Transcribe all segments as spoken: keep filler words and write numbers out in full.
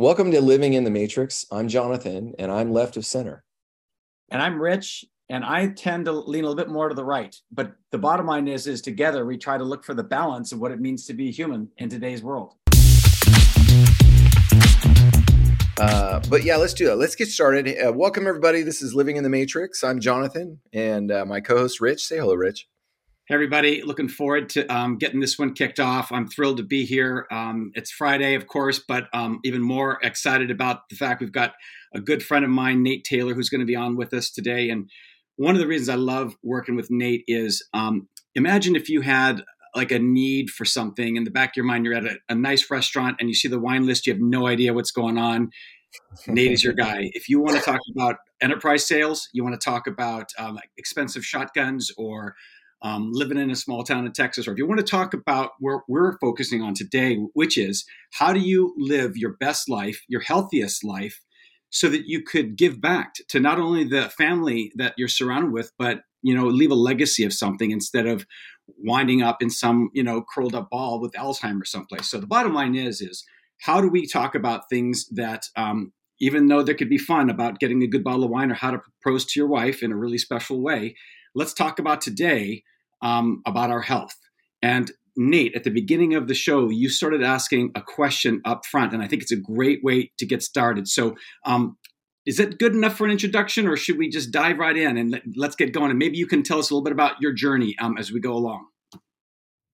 Welcome to Living in the Matrix. I'm Jonathan, and I'm left of center. And I'm Rich, and I tend to lean a little bit more to the right. But the bottom line is, is together we try to look for the balance of what it means to be human in today's world. Uh, but yeah, let's do that. Let's get started. Uh, welcome, everybody. This is Living in the Matrix. I'm Jonathan, and uh, my co-host, Rich. Say hello, Rich. Hey, everybody. Looking forward to um, getting this one kicked off. I'm thrilled to be here. Um, it's Friday, of course, but um, even more excited about the fact we've got a good friend of mine, Nate Taylor, who's going to be on with us today. And one of the reasons I love working with Nate is um, imagine if you had like a need for something in the back of your mind. You're at a, a nice restaurant and you see the wine list. You have no idea what's going on. Nate is your guy. If you want to talk about enterprise sales, you want to talk about um, expensive shotguns or Um, living in a small town in Texas, or if you want to talk about where we're focusing on today, which is how do you live your best life, your healthiest life, so that you could give back to not only the family that you're surrounded with, but, you know, leave a legacy of something instead of winding up in some, you know, curled up ball with Alzheimer's someplace. So the bottom line is, is how do we talk about things that, um, even though there could be fun about getting a good bottle of wine or how to propose to your wife in a really special way, let's talk about today um, about our health. And Nate, at the beginning of the show, you started asking a question up front, and I think it's a great way to get started. So um, is that good enough for an introduction, or should we just dive right in and let, let's get going? And maybe you can tell us a little bit about your journey um, as we go along.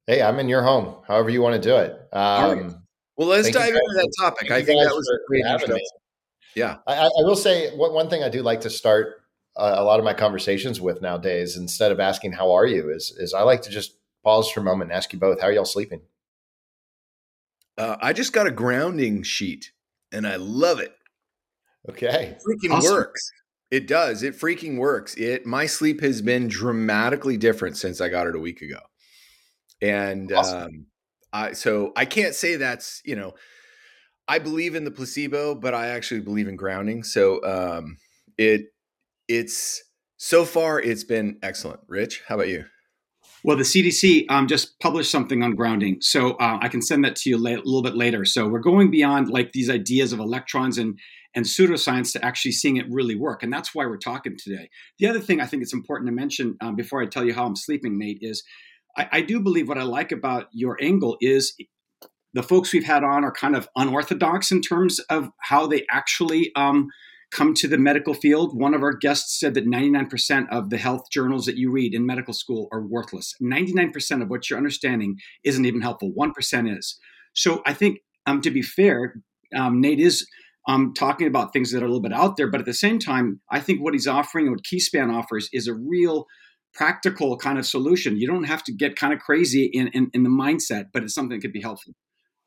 Hey, I'm in your home, however you want to do it. Um, All right. Well, let's dive into that topic. I think that was a great introduction. Yeah. I, I will say one, one thing I do like to start a lot of my conversations with nowadays, instead of asking, how are you, is, is I like to just pause for a moment and ask you both, how are y'all sleeping? Uh, I just got a grounding sheet and I love it. Okay. It freaking awesome. Works. It does. It freaking works. It, my sleep has been dramatically different since I got it a week ago. And awesome. um, I, so I can't say that's, you know, I believe in the placebo, but I actually believe in grounding. So um, it, It's so far, it's been excellent. Rich, how about you? Well, the C D C um, just published something on grounding. So uh, I can send that to you la- a little bit later. So we're going beyond like these ideas of electrons and, and pseudoscience to actually seeing it really work. And that's why we're talking today. The other thing I think it's important to mention um, before I tell you how I'm sleeping, Nate, is I, I do believe what I like about your angle is the folks we've had on are kind of unorthodox in terms of how they actually um come to the medical field. One of our guests said that ninety-nine percent of the health journals that you read in medical school are worthless. ninety-nine percent of what you're understanding isn't even helpful. one percent is. So I think, um, to be fair, um, Nate is um, talking about things that are a little bit out there, but at the same time, I think what he's offering and what Keyspan offers is a real practical kind of solution. You don't have to get kind of crazy in, in, in the mindset, but it's something that could be helpful.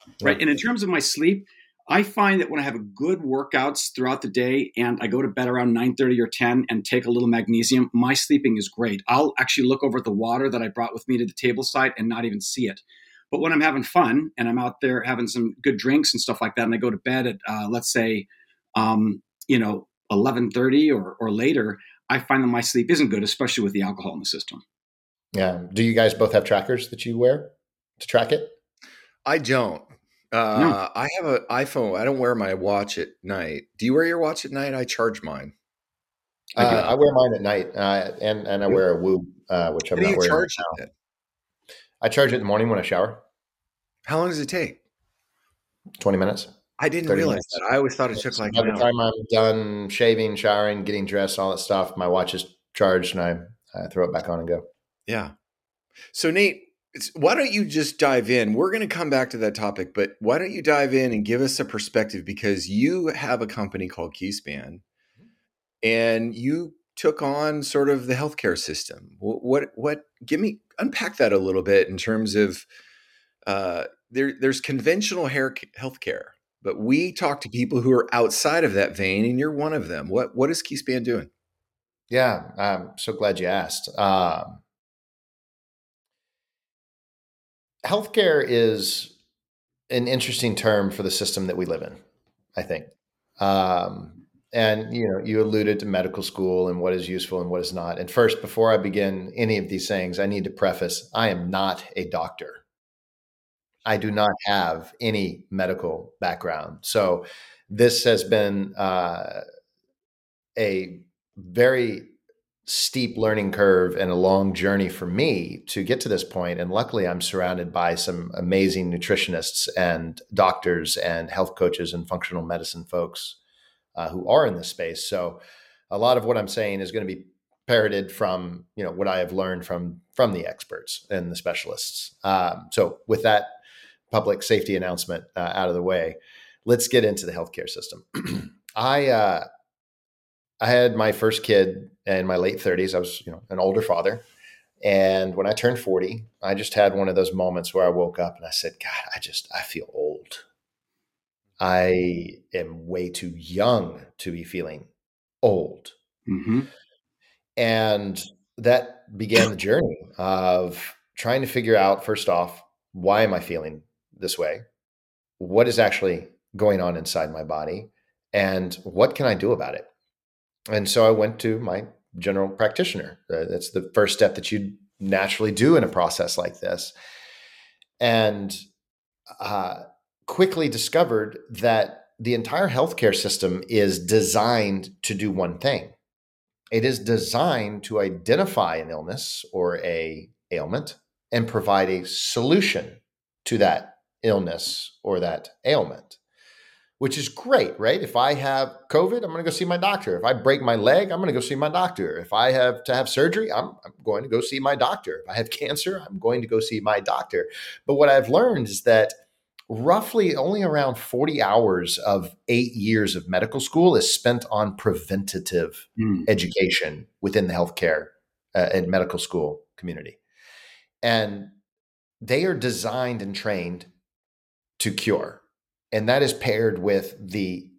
Right. Right. And in terms of my sleep, I find that when I have good workouts throughout the day and I go to bed around nine thirty or ten and take a little magnesium, my sleeping is great. I'll actually look over at the water that I brought with me to the table side and not even see it. But when I'm having fun and I'm out there having some good drinks and stuff like that, and I go to bed at, uh, let's say, um, you know, eleven thirty or, or later, I find that my sleep isn't good, especially with the alcohol in the system. Yeah. Do you guys both have trackers that you wear to track it? I don't. Uh, no. I have an iPhone. I don't wear my watch at night. Do you wear your watch at night? I charge mine. I, uh, I wear mine at night, uh, and and I wear a Whoop, uh, which I'm not wearing. Charge it? I charge it in the morning when I shower. How long does it take? Twenty minutes. I didn't realize minutes. that. I always thought it so took like. By the time I'm done shaving, showering, getting dressed, all that stuff, my watch is charged, and I, I throw it back on and go. Yeah. So Nate, It's, why don't you just dive in? We're going to come back to that topic, but why don't you dive in and give us a perspective, because you have a company called Keyspan and you took on sort of the healthcare system. What, what, what give me, unpack that a little bit in terms of uh, there, there's conventional hair, healthcare, but we talk to people who are outside of that vein and you're one of them. What, what is Keyspan doing? Yeah. I'm so glad you asked. Uh, Healthcare is an interesting term for the system that we live in, I think. Um, and, you know, you alluded to medical school and what is useful and what is not. And first, before I begin any of these things, I need to preface, I am not a doctor. I do not have any medical background. So this has been uh, a very steep learning curve and a long journey for me to get to this point. And luckily, I'm surrounded by some amazing nutritionists and doctors and health coaches and functional medicine folks uh, who are in this space. So a lot of what I'm saying is going to be parroted from, you know, what I have learned from from the experts and the specialists. Um, so with that public safety announcement uh, out of the way, let's get into the healthcare system. I uh, I had my first kid in my late thirties. I was, you know, an older father. And when I turned forty, I just had one of those moments where I woke up and I said, God, I just, I feel old. I am way too young to be feeling old. Mm-hmm. And that began the journey of trying to figure out, first off, why am I feeling this way? What is actually going on inside my body? And what can I do about it? And so I went to my general practitioner. That's the first step that you naturally do in a process like this. And uh, quickly discovered that the entire healthcare system is designed to do one thing. It is designed to identify an illness or a ailment and provide a solution to that illness or that ailment, which is great, right? If I have COVID, I'm going to go see my doctor. If I break my leg, I'm going to go see my doctor. If I have to have surgery, I'm, I'm going to go see my doctor. If I have cancer, I'm going to go see my doctor. But what I've learned is that roughly only around forty hours of eight years of medical school is spent on preventative mm. education within the healthcare uh, and medical school community. And they are designed and trained to cure. And that is paired with the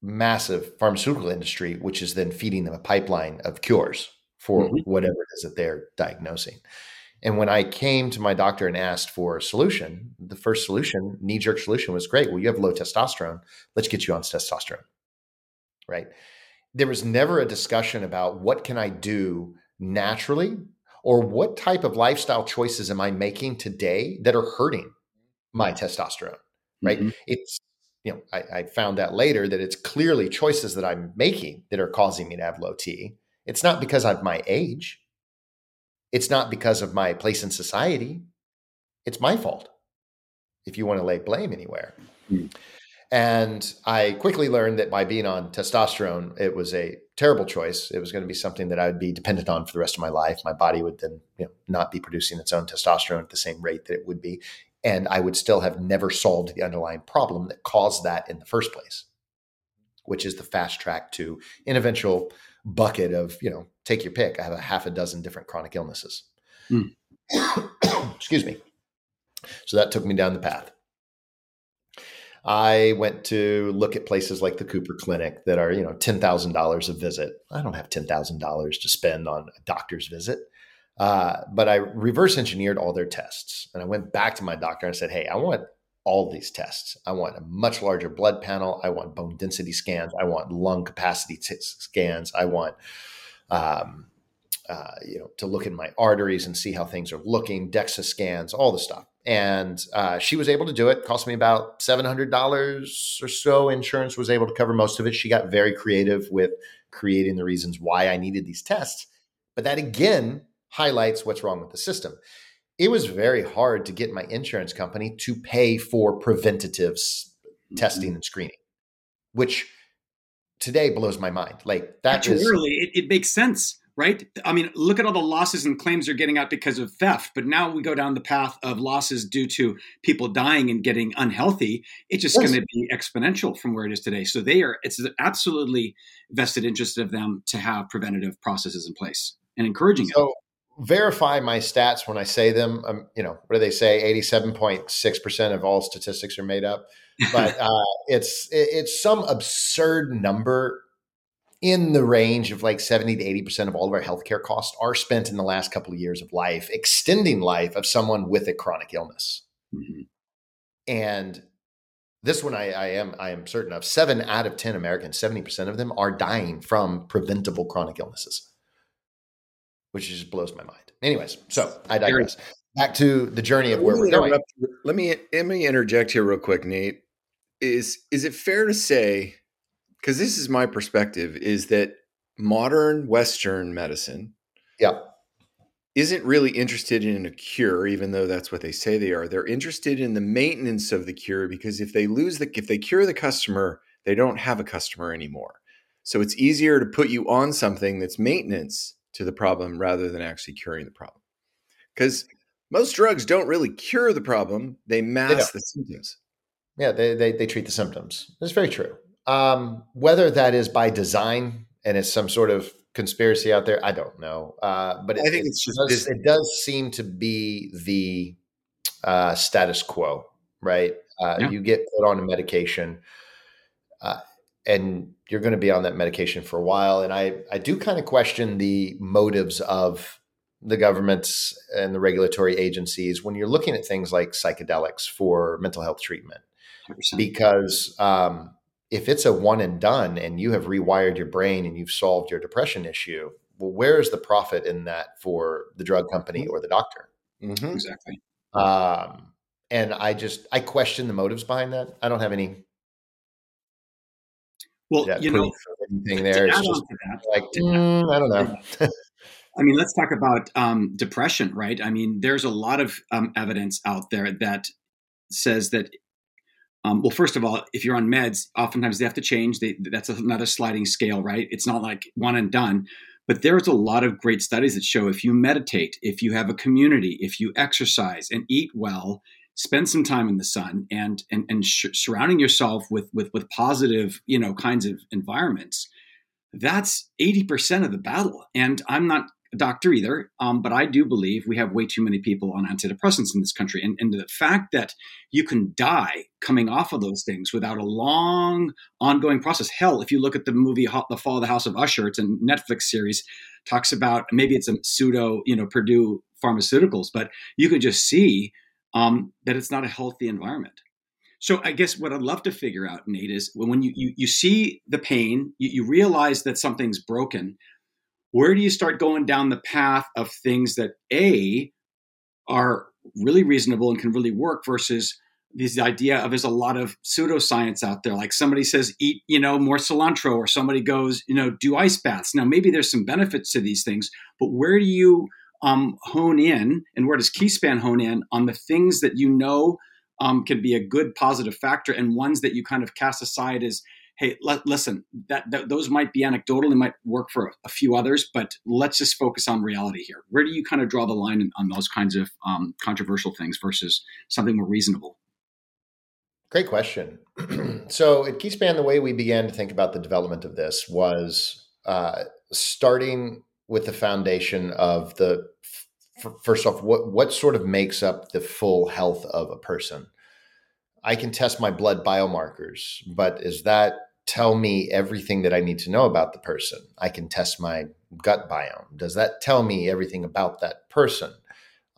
massive pharmaceutical industry, which is then feeding them a pipeline of cures for mm-hmm. whatever it is that they're diagnosing. And when I came to my doctor and asked for a solution, the first solution, knee-jerk solution, was great. Well, you have low testosterone. Let's get you on testosterone, right? There was never a discussion about what can I do naturally or what type of lifestyle choices am I making today that are hurting my testosterone, right? Mm-hmm. It's, you know, I, I found out later that it's clearly choices that I'm making that are causing me to have low T. It's not because of my age. It's not because of my place in society. It's my fault, if you want to lay blame anywhere. Mm. And I quickly learned that by being on testosterone, it was a terrible choice. It was going to be something that I would be dependent on for the rest of my life. My body would then, you know, not be producing its own testosterone at the same rate that it would be. And I would still have never solved the underlying problem that caused that in the first place, which is the fast track to an eventual bucket of, you know, take your pick. I have a half a dozen different chronic illnesses. Mm. Excuse me. So that took me down the path. I went to look at places like the Cooper Clinic that are, you know, ten thousand dollars a visit. I don't have ten thousand dollars to spend on a doctor's visit. Uh, but I reverse engineered all their tests. And I went back to my doctor and I said, hey, I want all these tests. I want a much larger blood panel. I want bone density scans. I want lung capacity t- scans. I want, um, uh, you know, to look at my arteries and see how things are looking, DEXA scans, all the stuff. And uh, she was able to do it. Cost me about seven hundred dollars or so. Insurance was able to cover most of it. She got very creative with creating the reasons why I needed these tests. But that again highlights what's wrong with the system. It was very hard to get my insurance company to pay for preventative mm-hmm. testing and screening, which today blows my mind. Like that Naturally, is really, it, it makes sense, right? I mean, look at all the losses and claims they're getting out because of theft, but now we go down the path of losses due to people dying and getting unhealthy. It's just yes. going to be exponential from where it is today. So they are, it's absolutely vested interest of them to have preventative processes in place and encouraging so, it. Verify my stats when I say them. Um, you know, what do they say? eighty-seven point six percent of all statistics are made up, but uh, it's it's some absurd number in the range of like seventy to eighty percent of all of our healthcare costs are spent in the last couple of years of life, extending life of someone with a chronic illness. Mm-hmm. And this one, I, I am I am certain of. Seven out of ten Americans, seventy percent of them are dying from preventable chronic illnesses, which just blows my mind. Anyways, so I digress. Back to the journey of where we're going. Let me let me interject here real quick, Nate. is is it fair to say, because this is my perspective, is that modern Western medicine yeah. isn't really interested in a cure, even though that's what they say they are. They're interested in the maintenance of the cure, because if they lose the, if they cure the customer, they don't have a customer anymore. So it's easier to put you on something that's maintenance to the problem rather than actually curing the problem. Because most drugs don't really cure the problem. They mask they the symptoms. Yeah, they, they they treat the symptoms. That's very true. Um, whether that is by design and it's some sort of conspiracy out there, I don't know. Uh, but it, I think it, it's just does, it does seem to be the uh, status quo, right? Uh, yeah. You get put on a medication uh, and you're going to be on that medication for a while. And I, I do kind of question the motives of the governments and the regulatory agencies when you're looking at things like psychedelics for mental health treatment, one hundred percent because um, if it's a one and done and you have rewired your brain and you've solved your depression issue, well, where is the profit in that for the drug company or the doctor? Mm-hmm. Exactly. Um, and I just, I question the motives behind that. I don't have any. Well, you know, anything there. It's just like, mm, I don't know. I mean, let's talk about um, depression, right? I mean, there's a lot of um, evidence out there that says that, um, well, first of all, if you're on meds, oftentimes they have to change. They, that's another sliding scale, right? It's not like one and done. But there's a lot of great studies that show if you meditate, if you have a community, if you exercise and eat well, spend some time in the sun, and and, and sh- surrounding yourself with, with with positive, you know, kinds of environments, that's eighty percent of the battle. And I'm not a doctor either, um, but I do believe we have way too many people on antidepressants in this country. And, and the fact that you can die coming off of those things without a long ongoing process. Hell, if you look at the movie The Fall of the House of Usher, it's a Netflix series, talks about, maybe it's a pseudo, you know, Purdue Pharmaceuticals, but you can just see um, that it's not a healthy environment. So I guess what I'd love to figure out, Nate, is when you, you, you see the pain, you, you realize that something's broken, where do you start going down the path of things that A, are really reasonable and can really work, versus this idea of, there's a lot of pseudoscience out there. Like somebody says, eat, you know, more cilantro, or somebody goes, you know, do ice baths. Now, maybe there's some benefits to these things, but where do you um, hone in, and where does Keyspan hone in on the things that you know Um, can be a good positive factor, and ones that you kind of cast aside as, hey, l- listen, that, that those might be anecdotal, they might work for a, a few others, but let's just focus on reality here. Where do you kind of draw the line in, on those kinds of um, controversial things versus something more reasonable? Great question. So at Keyspan, the way we began to think about the development of this was uh, starting with the foundation of the First off, what, what sort of makes up the full health of a person? I can test my blood biomarkers, but is that tell me everything that I need to know about the person? I can test my gut biome. Does that tell me everything about that person?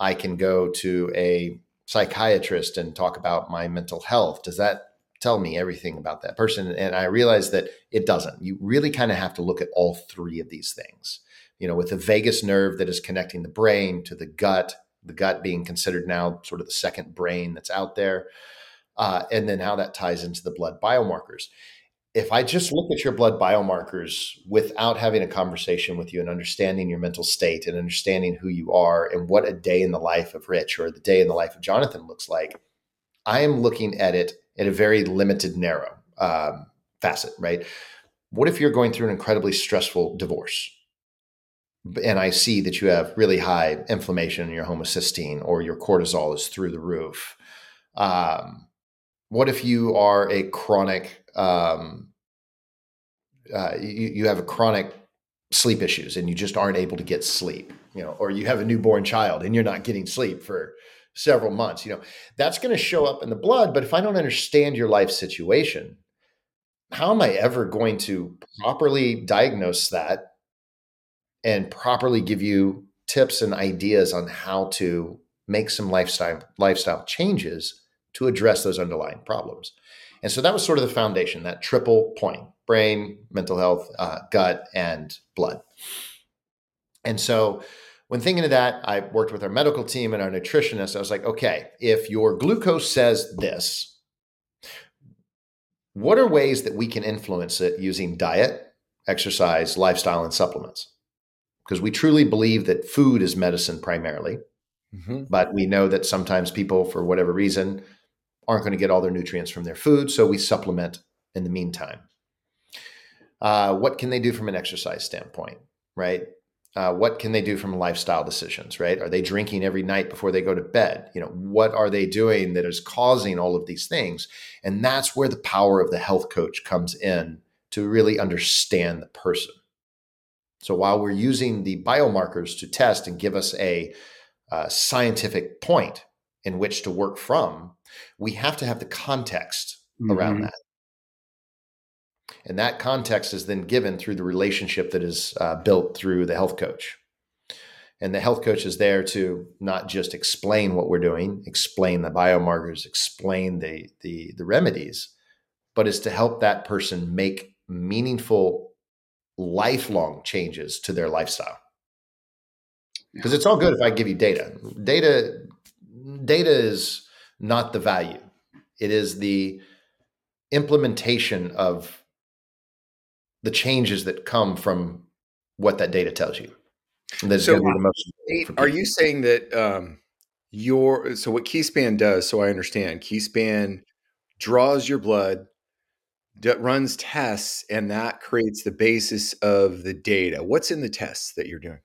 I can go to a psychiatrist and talk about my mental health. Does that tell me everything about that person? And I realized that it doesn't. You really kind of have to look at all three of these things. You know, with the vagus nerve that is connecting the brain to the gut, the gut being considered now sort of the second brain that's out there, uh, and then how that ties into the blood biomarkers. If I just look at your blood biomarkers without having a conversation with you and understanding your mental state and understanding who you are and what a day in the life of Rich or the day in the life of Jonathan looks like, I am looking at it in a very limited, narrow um, facet, right? What if you're going through an incredibly stressful divorce? And I see that you have really high inflammation in your homocysteine, or your cortisol is through the roof. Um, what if you are a chronic, um, uh, you, you have a chronic sleep issues and you just aren't able to get sleep, you know, or you have a newborn child and you're not getting sleep for several months, you know, that's going to show up in the blood. But if I don't understand your life situation, how am I ever going to properly diagnose that and properly give you tips and ideas on how to make some lifestyle lifestyle changes to address those underlying problems? And so that was sort of the foundation, that triple point: brain, mental health, uh, gut, and blood. And so when thinking of that, I worked with our medical team and our nutritionist. I was like, okay, if your glucose says this, What are ways that we can influence it using diet, exercise, lifestyle, and supplements? Because we truly believe that food is medicine primarily, mm-hmm. but we know that sometimes people, for whatever reason, aren't going to get all their nutrients from their food, so we supplement in the meantime. Uh, what can they do from an exercise standpoint, right? Uh, what can they do from lifestyle decisions, right? Are they drinking every night before they go to bed? You know, what are they doing that is causing all of these things? And that's where the power of the health coach comes in to really understand the person. So while we're using the biomarkers to test and give us a uh, scientific point in which to work from, we have to have the context mm-hmm. around that. And that context is then given through the relationship that is uh, built through the health coach. And the health coach is there to not just explain what we're doing, explain the biomarkers, explain the, the, the remedies, but is to help that person make meaningful, lifelong changes to their lifestyle. Because it's all good if I give you data. Data, data is not the value. It is the implementation of the changes that come from what that data tells you. That's so going to be the most important. Are you saying that um, your, so what Keyspan does, so I understand, Keyspan draws your blood, d- runs tests, and that creates the basis of the data. What's in the tests that you're doing?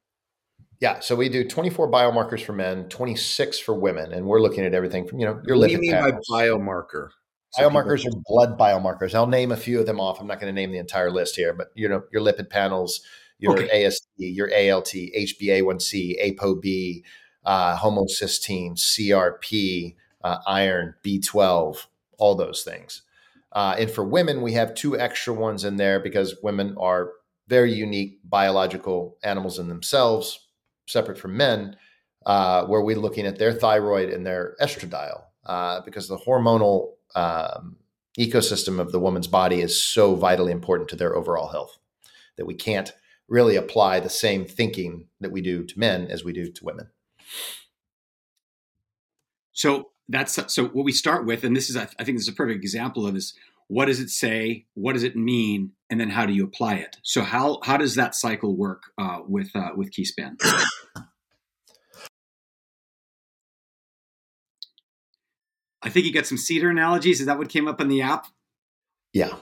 Yeah. So we do twenty-four biomarkers for men, twenty-six for women. And we're looking at everything from, you know, your liver. What do you mean panels. By biomarker? So biomarkers are blood biomarkers. I'll name a few of them off. I'm not going to name the entire list here, but you know, your lipid panels, your okay. A S T, your A L T, H b A one c, ApoB, uh, homocysteine, C R P, uh, iron, B twelve, all those things. Uh, and for women, we have two extra ones in there because women are very unique biological animals in themselves, separate from men, uh, where we're looking at their thyroid and their estradiol uh, because the hormonal Um, ecosystem of the woman's body is so vitally important to their overall health that we can't really apply the same thinking that we do to men as we do to women. So that's, so what we start with, and this is, I think this is a perfect example of is what does it say? What does it mean? And then how do you apply it? So how, how does that cycle work uh, with, uh, with Keyspan? I think you got some cedar analogies. Is that what came up in the app? Yeah.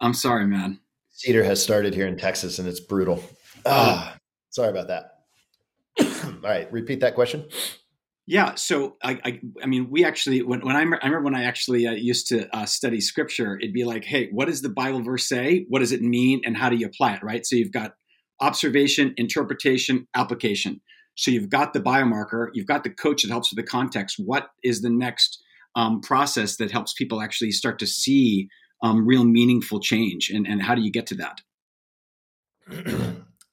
I'm sorry, man. Cedar has started here in Texas and it's brutal. Ah, sorry about that. All right. Repeat that question. Yeah. So I, I, I mean, we actually, when, when I, I remember when I actually uh, used to uh, study scripture, it'd be like, hey, what does the Bible verse say? What does it mean? And how do you apply it? Right. So you've got observation, interpretation, application. So you've got the biomarker, you've got the coach that helps with the context. What is the next Um, process that helps people actually start to see um, real meaningful change? And, and how do you get to that?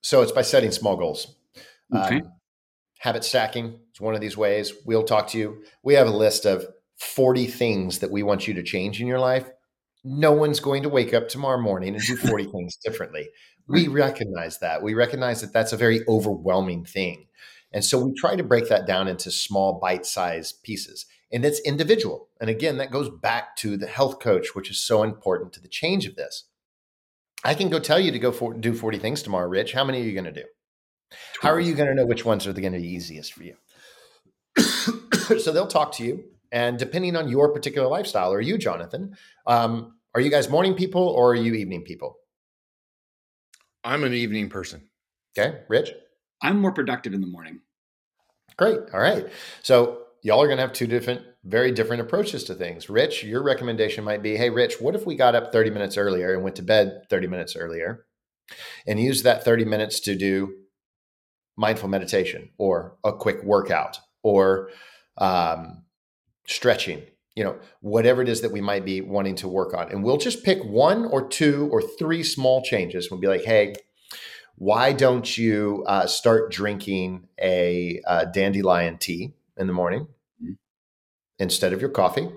So it's by setting small goals. Okay. Um, habit stacking is one of these ways. We'll talk to you. We have a list of forty things that we want you to change in your life. No one's going to wake up tomorrow morning and do forty things differently. We recognize that. We recognize that that's a very overwhelming thing. And so we try to break that down into small bite-sized pieces. And it's individual. And again, that goes back to the health coach, which is so important to the change of this. I can go tell you to go for, do forty things tomorrow, Rich. How many are you going to do? How are you going to know which ones are going to be easiest for you? So they'll talk to you. And depending on your particular lifestyle, or you, Jonathan, um, are you guys morning people or are you evening people? I'm an evening person. Okay, Rich? I'm more productive in the morning. Great. All right. So y'all are going to have two different, very different approaches to things. Rich, your recommendation might be, hey, Rich, what if we got up thirty minutes earlier and went to bed thirty minutes earlier and used that thirty minutes to do mindful meditation or a quick workout or um, stretching, you know, whatever it is that we might be wanting to work on. And we'll just pick one or two or three small changes. We'll be like, hey, why don't you uh, start drinking a uh, dandelion tea in the morning instead of your coffee?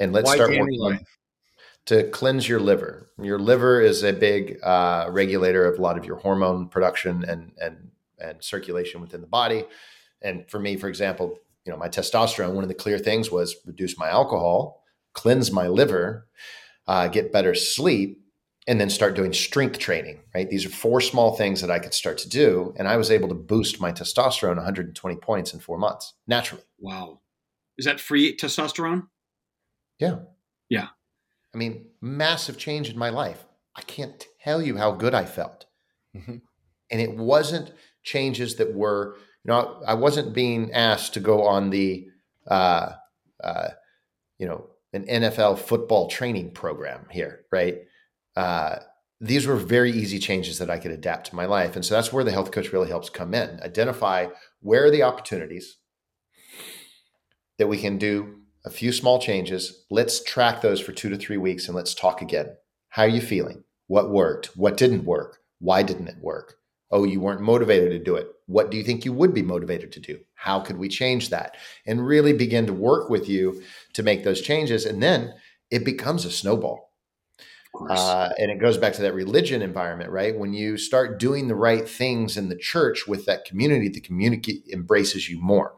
And let's Why start working on to cleanse your liver. Your liver is a big uh, regulator of a lot of your hormone production and, and, and circulation within the body. And for me, for example, you know, my testosterone, one of the clear things was reduce my alcohol, cleanse my liver. uh, get better sleep, and then start doing strength training, right? These are four small things that I could start to do. And I was able to boost my testosterone one hundred twenty points in four months, naturally. Wow. Is that free testosterone? Yeah. Yeah. I mean, massive change in my life. I can't tell you how good I felt. Mm-hmm. And it wasn't changes that were, you know, I wasn't being asked to go on the, uh, uh, you know, an N F L football training program here, right? Uh, these were very easy changes that I could adapt to my life. And so that's where the health coach really helps come in. Identify where are the opportunities that we can do a few small changes. Let's track those for two to three weeks and let's talk again. How are you feeling? What worked? What didn't work? Why didn't it work? Oh, you weren't motivated to do it. What do you think you would be motivated to do? How could we change that? And really begin to work with you to make those changes. And then it becomes a snowball. Uh, and it goes back to that religion environment, right? When you start doing the right things in the church with that community, the community embraces you more.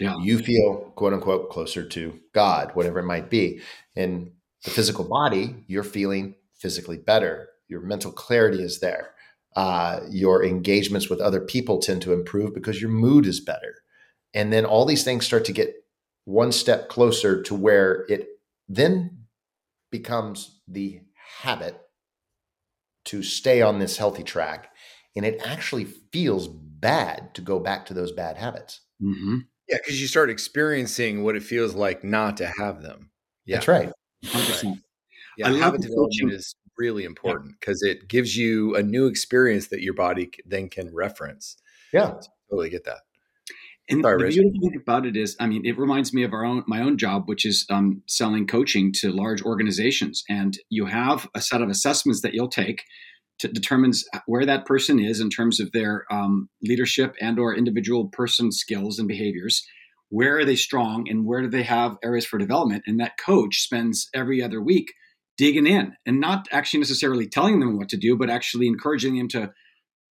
Yeah. You feel, quote unquote, closer to God, whatever it might be. In the physical body, you're feeling physically better. Your mental clarity is there. Uh, your engagements with other people tend to improve because your mood is better. And then all these things start to get one step closer to where it then becomes the habit to stay on this healthy track. And it actually feels bad to go back to those bad habits. Mm-hmm. Yeah. Cause you start experiencing what it feels like not to have them. Yeah. That's right. That's right. Yeah. Habit development is really important because yeah. it gives you a new experience that your body then can reference. Yeah. So I totally get that. And Sorry, the Rich. beautiful thing about it is, I mean, it reminds me of our own, my own job, which is um, selling coaching to large organizations. And you have a set of assessments that you'll take to determines where that person is in terms of their um, leadership and or individual person skills and behaviors. Where are they strong and where do they have areas for development? And that coach spends every other week digging in and not actually necessarily telling them what to do, but actually encouraging them to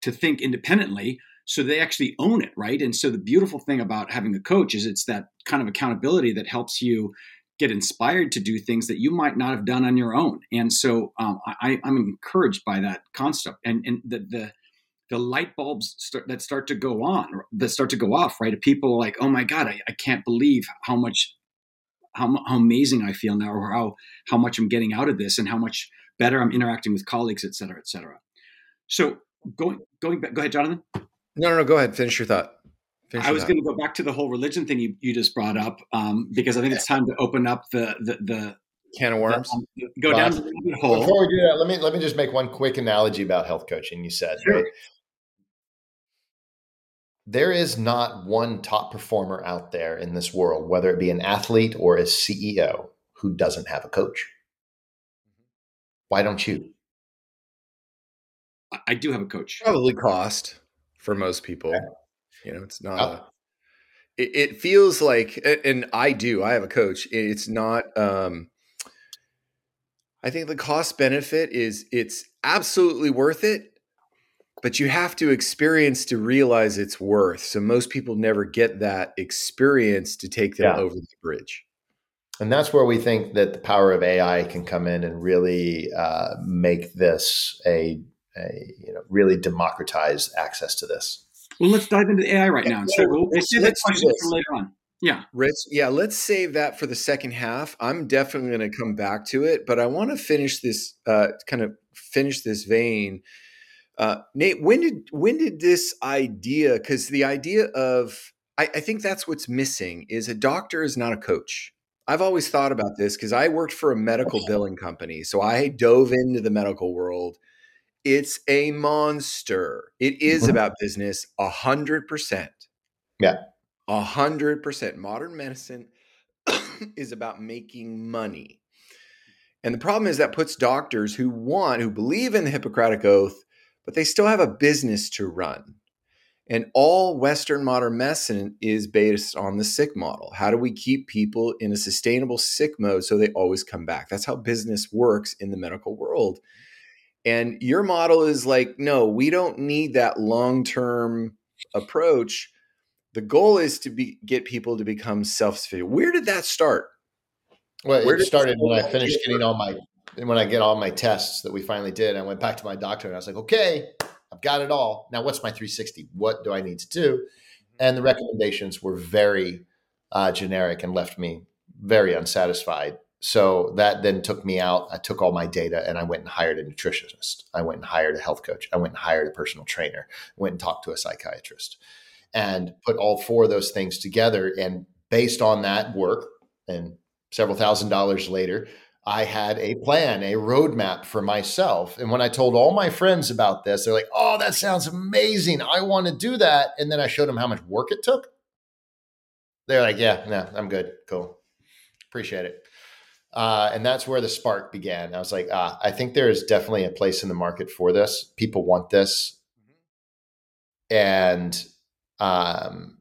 to think independently. So they actually own it, right? And so the beautiful thing about having a coach is it's that kind of accountability that helps you get inspired to do things that you might not have done on your own. And so um, I, I'm encouraged by that concept, and and the the, the light bulbs start, that start to go on, that start to go off, right? People are like, oh my God, I, I can't believe how much how how amazing I feel now, or how how much I'm getting out of this, and how much better I'm interacting with colleagues, et cetera, et cetera. So going going back, go ahead, Jonathan. No, no, no, go ahead. Finish your thought. Finish your I was going to go back to the whole religion thing you, you just brought up um, because I think it's time to open up the the, the can of worms. The, um, go well, down the rabbit hole. Before we do that, let me let me just make one quick analogy about health coaching. You said sure. right? There is not one top performer out there in this world, whether it be an athlete or a C E O, who doesn't have a coach. Why don't you? I do have a coach. Probably cost. For most people, you know, it's not, oh. a, it, it feels like, and I do, I have a coach. It's not, um, I think the cost benefit is it's absolutely worth it, but you have to experience to realize it's worth. So most people never get that experience to take them yeah. over the bridge. And that's where we think that the power of A I can come in and really uh, make this a A, you know, really democratize access to this. Well, let's dive into A I right yeah, now. So we'll, we'll save that question for later on. Yeah. Rich, yeah, let's save that for the second half. I'm definitely going to come back to it, but I want to finish this, uh, kind of finish this vein. Uh, Nate, when did, when did this idea, because the idea of, I, I think that's what's missing is a doctor is not a coach. I've always thought about this because I worked for a medical billing company. So I dove into the medical world. It's a monster. It is about business a hundred percent. Yeah. A hundred percent. Modern medicine is about making money. And the problem is that puts doctors who want, who believe in the Hippocratic Oath, but they still have a business to run. And all Western modern medicine is based on the sick model. How do we keep people in a sustainable sick mode so they always come back? That's how business works in the medical world. And your model is like, no, we don't need that long-term approach. The goal is to be, get people to become self-sufficient. Where did that start? Well, it started when I finished getting all my, when I get all my tests that we finally did, I went back to my doctor and I was like, okay, I've got it all. Now what's my three sixty? What do I need to do? And the recommendations were very uh, generic and left me very unsatisfied. So that then took me out. I took all my data and I went and hired a nutritionist. I went and hired a health coach. I went and hired a personal trainer, went and talked to a psychiatrist, and put all four of those things together. And based on that work and several thousand dollars later, I had a plan, a roadmap for myself. And when I told all my friends about this, they're like, oh, that sounds amazing. I want to do that. And then I showed them how much work it took. They're like, yeah, no, I'm good. Cool. Appreciate it. Uh, and that's where the spark began. I was like, ah, I think there is definitely a place in the market for this. People want this. Mm-hmm. And um,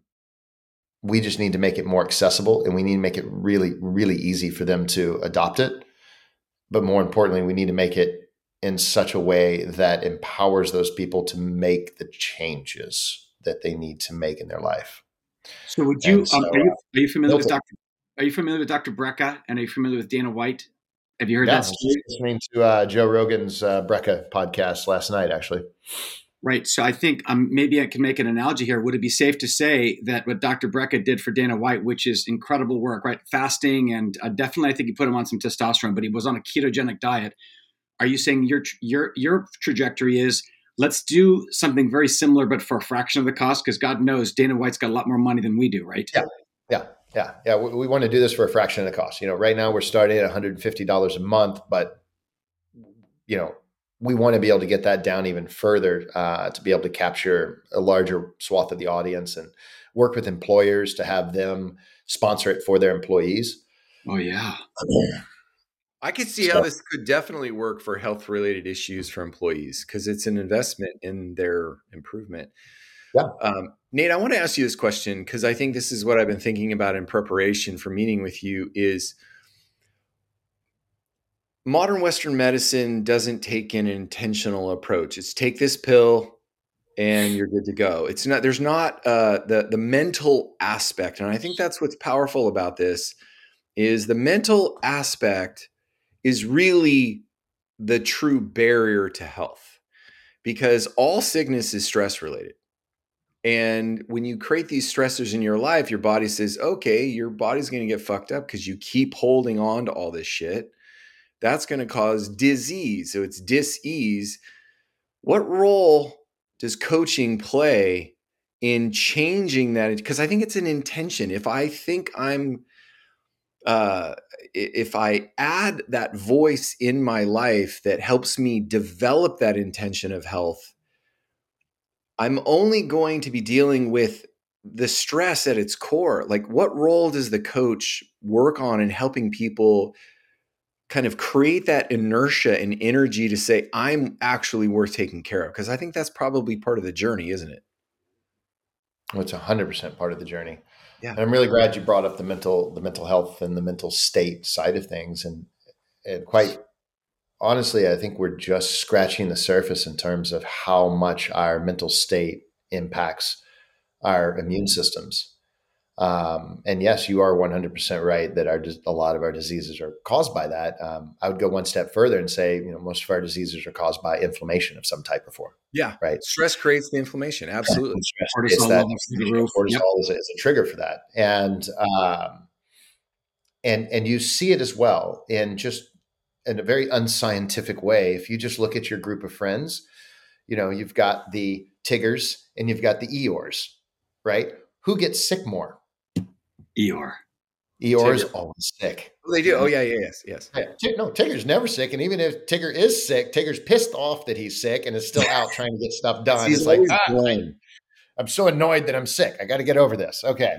we just need to make it more accessible, and we need to make it really, really easy for them to adopt it. But more importantly, we need to make it in such a way that empowers those people to make the changes that they need to make in their life. So would you, so, um, are you, are you familiar with Doctor Are you familiar with Doctor Brecca, and are you familiar with Dana White? Have you heard yeah, that story? I was listening to uh, Joe Rogan's uh, Brecca podcast last night, actually. Right. So I think um, maybe I can make an analogy here. Would it be safe to say that what Doctor Brecca did for Dana White, which is incredible work, right? Fasting, and uh, definitely I think he put him on some testosterone, but he was on a ketogenic diet. Are you saying your your your trajectory is, let's do something very similar, but for a fraction of the cost? Because God knows Dana White's got a lot more money than we do, right? Yeah. Yeah. Yeah. Yeah. We, we want to do this for a fraction of the cost. You know, right now we're starting at one hundred fifty dollars a month, but you know, we want to be able to get that down even further uh, to be able to capture a larger swath of the audience and work with employers to have them sponsor it for their employees. Oh yeah. yeah. I could see so. how this could definitely work for health related issues for employees, because it's an investment in their improvement. Yeah. Um, Nate, I want to ask you this question, because I think this is what I've been thinking about in preparation for meeting with you. Is modern Western medicine doesn't take an intentional approach. It's take this pill and you're good to go. It's not, there's not uh, the, the mental aspect. And I think that's what's powerful about this, is the mental aspect is really the true barrier to health, because all sickness is stress related. And when you create these stressors in your life, your body says, okay, your body's going to get fucked up because you keep holding on to all this shit. That's going to cause disease. So it's dis-ease. What role does coaching play in changing that? Because I think it's an intention. If I think I'm, uh, if I add that voice in my life that helps me develop that intention of health, I'm only going to be dealing with the stress at its core. Like, what role does the coach work on in helping people kind of create that inertia and energy to say, I'm actually worth taking care of? Because I think that's probably part of the journey, isn't it? Well, it's one hundred percent part of the journey. Yeah. And I'm really glad you brought up the mental, the mental health and the mental state side of things. And, and quite honestly, I think we're just scratching the surface in terms of how much our mental state impacts our immune systems. Um, and yes, you are one hundred percent right that our, a lot of our diseases are caused by that. Um, I would go one step further and say, you know, most of our diseases are caused by inflammation of some type or form. Yeah. Right. Stress creates the inflammation. Absolutely. Yeah. Cortisol, it's that, the roof. cortisol yep. is, a, is a trigger for that. And, um, and, and you see it as well in just, in a very unscientific way. If you just look at your group of friends, you know, you've got the Tiggers and you've got the Eeyores, right? Who gets sick more? Eeyore. Eeyore is always sick. Oh, they do. Oh yeah. Yeah. Yes. Yes. Yeah. No, Tigger's never sick. And even if Tigger is sick, Tigger's pissed off that he's sick and is still out trying to get stuff done. It's like, ah, I'm so annoyed that I'm sick. I got to get over this. Okay.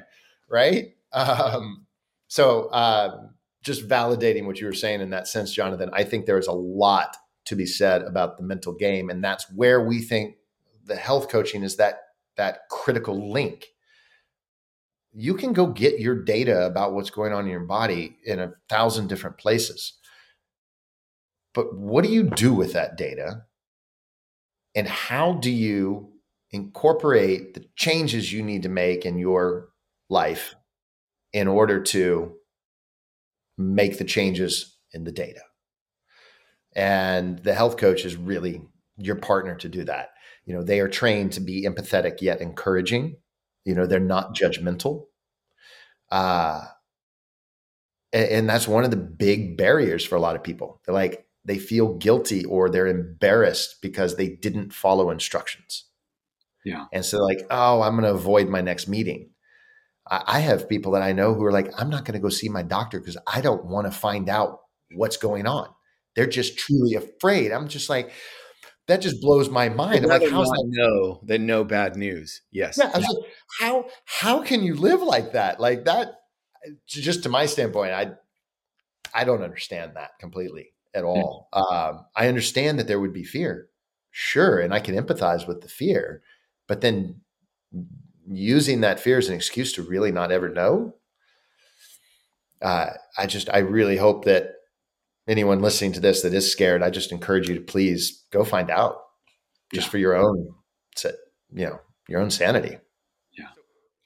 Right. Um, so, uh, just validating what you were saying in that sense, Jonathan, I think there is a lot to be said about the mental game. And that's where we think the health coaching is that, that critical link. You can go get your data about what's going on in your body in a thousand different places, but what do you do with that data? And how do you incorporate the changes you need to make in your life in order to make the changes in the data. And the health coach is really your partner to do that. You know, they are trained to be empathetic yet encouraging. You know, they're not judgmental. Uh, and, and that's one of the big barriers for a lot of people. They're like, they feel guilty or they're embarrassed because they didn't follow instructions. Yeah. And so like, oh, I'm going to avoid my next meeting. I have people that I know who are like, I'm not going to go see my doctor because I don't want to find out what's going on. They're just truly afraid. I'm just like, that just blows my mind. I'm like, how's that? No, then no bad news. Yes. Yeah, I was like, how, how can you live like that? Like that, just to my standpoint, I, I don't understand that completely at all. Mm-hmm. Um, I understand that there would be fear. Sure. And I can empathize with the fear, but then using that fear as an excuse to really not ever know. Uh, I just, I really hope that anyone listening to this that is scared, I just encourage you to please go find out just yeah. for your own, you know, your own sanity. Yeah.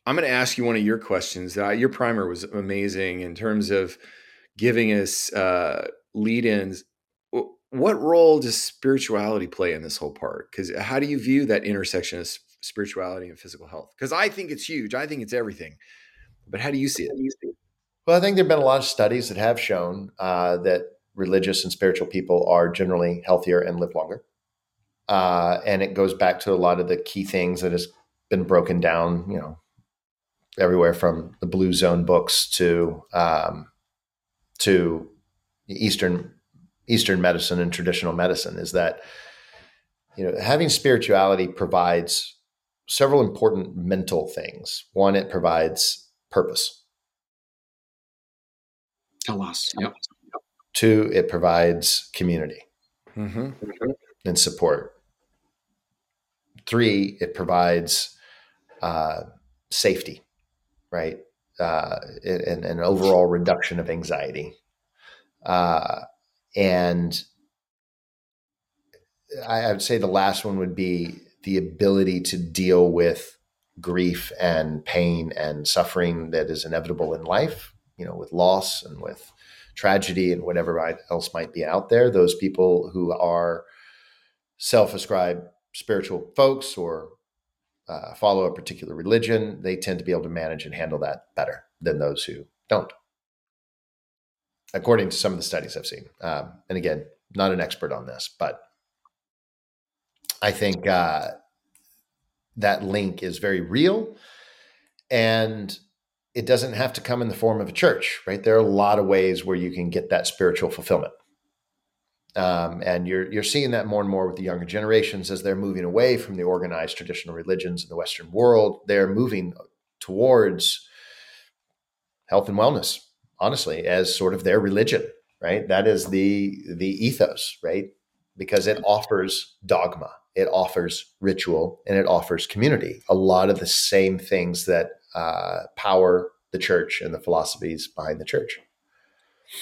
I'm going to ask you one of your questions. Uh, your primer was amazing in terms of giving us uh, lead-ins. What role does spirituality play in this whole part? Because how do you view that intersection of spirituality and physical health? Because I think it's huge. I think it's everything. But how do you see it? Well, I think there have been a lot of studies that have shown uh, that religious and spiritual people are generally healthier and live longer. Uh, and it goes back to a lot of the key things that has been broken down, you know, everywhere from the Blue Zone books to um, to Eastern Eastern medicine and traditional medicine, is that, you know, having spirituality provides several important mental things. One, it provides purpose. Tell us. Yep. Two, it provides community mm-hmm. and support. Three, it provides uh, safety, right? Uh, and an overall reduction of anxiety. Uh, and I, I would say the last one would be the ability to deal with grief and pain and suffering that is inevitable in life, you know, with loss and with tragedy and whatever else might be out there. Those people who are self-ascribed spiritual folks or uh, follow a particular religion, they tend to be able to manage and handle that better than those who don't, according to some of the studies I've seen. Um, and again, not an expert on this, but I think uh, that link is very real, and it doesn't have to come in the form of a church, right? There are a lot of ways where you can get that spiritual fulfillment. Um, and you're, you're seeing that more and more with the younger generations as they're moving away from the organized traditional religions in the Western world. They're moving towards health and wellness, honestly, as sort of their religion, right? That is the, the ethos, right? Because it offers dogma, it offers ritual, and it offers community. A lot of the same things that uh, power the church and the philosophies behind the church.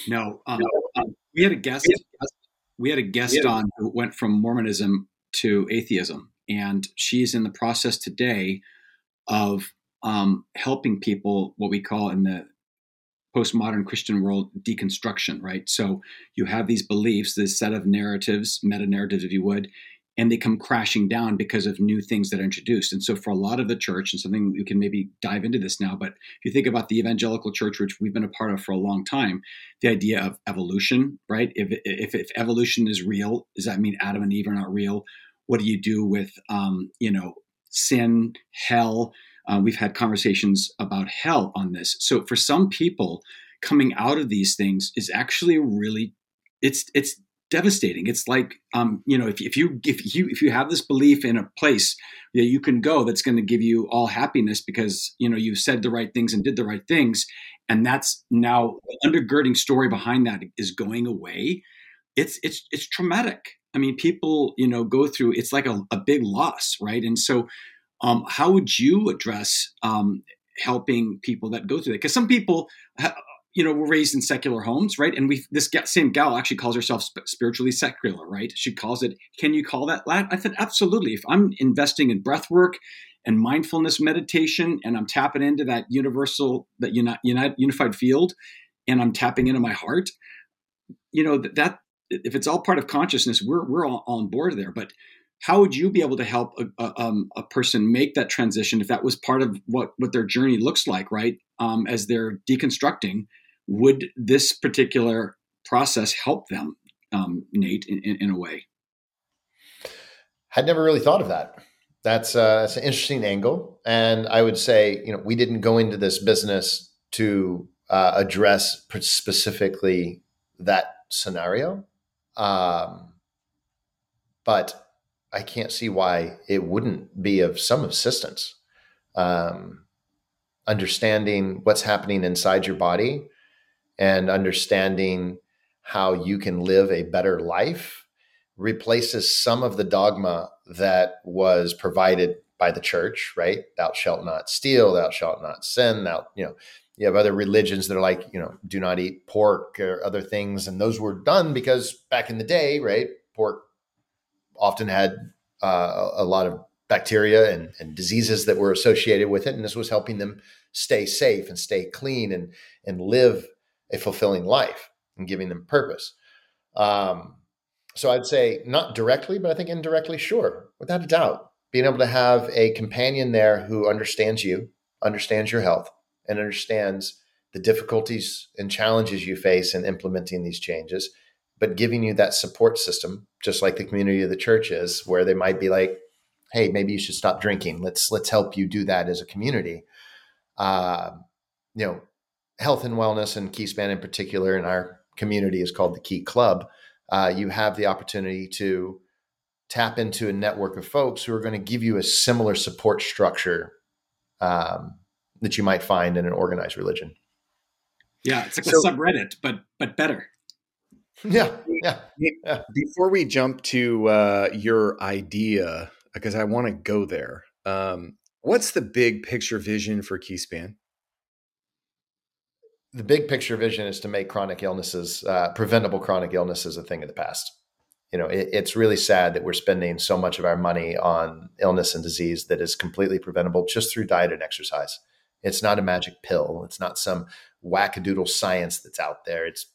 No, um, um, we had a guest. We had a guest yeah. on who went from Mormonism to atheism, and she's in the process today of um, helping people what we call in the postmodern Christian world deconstruction, right? So you have these beliefs, this set of narratives, meta narratives, if you would, and they come crashing down because of new things that are introduced. And so for a lot of the church, and something you can maybe dive into this now, but if you think about the evangelical church, which we've been a part of for a long time, the idea of evolution, right? If if, if evolution is real, does that mean Adam and Eve are not real? What do you do with, um, you know, sin, hell? Uh, we've had conversations about hell on this. So for some people, coming out of these things is actually really, it's it's devastating. It's like, um, you know, if, if you if you if you have this belief in a place that you can go that's going to give you all happiness because you know you said the right things and did the right things, and that's now the undergirding story behind that is going away. It's it's it's traumatic. I mean, people you know go through. It's like a, a big loss, right? And so. Um, how would you address um, helping people that go through that? Because some people, you know, were raised in secular homes, right? And we, this same gal actually calls herself spiritually secular, right? She calls it. Can you call that that? I said absolutely. If I'm investing in breath work and mindfulness meditation, and I'm tapping into that universal, that uni, uni, unified field, and I'm tapping into my heart, you know, that, that if it's all part of consciousness, we're we're all on board there. But how would you be able to help a, a, um, a person make that transition if that was part of what, what their journey looks like, right? Um, as they're deconstructing, would this particular process help them, um, Nate, in, in, in a way? I'd never really thought of that. That's, uh, that's an interesting angle. And I would say, you know, we didn't go into this business to uh, address specifically that scenario. Um, but I can't see why it wouldn't be of some assistance. Um, understanding what's happening inside your body and understanding how you can live a better life replaces some of the dogma that was provided by the church, right? Thou shalt not steal, thou shalt not sin. Thou, you know, you have other religions that are like, you know, do not eat pork or other things. And those were done because back in the day, right? Pork often had uh, a lot of bacteria and, and diseases that were associated with it. And this was helping them stay safe and stay clean and, and live a fulfilling life and giving them purpose. Um, so I'd say not directly, but I think indirectly, sure, without a doubt, being able to have a companion there who understands you, understands your health, and understands the difficulties and challenges you face in implementing these changes, but giving you that support system, just like the community of the church is, where they might be like, hey, maybe you should stop drinking. Let's let's help you do that as a community. Uh, you know, health and wellness, and Keyspan in particular, in our community is called the Key Club. Uh, you have the opportunity to tap into a network of folks who are going to give you a similar support structure um, that you might find in an organized religion. Yeah, it's like so, a subreddit, but but better. Yeah, yeah, yeah. Before we jump to uh, your idea, because I want to go there, um, what's the big picture vision for Keyspan? The big picture vision is to make chronic illnesses, uh, preventable chronic illnesses, a thing of the past. You know, it, it's really sad that we're spending so much of our money on illness and disease that is completely preventable just through diet and exercise. It's not a magic pill. It's not some wackadoodle science that's out there. It's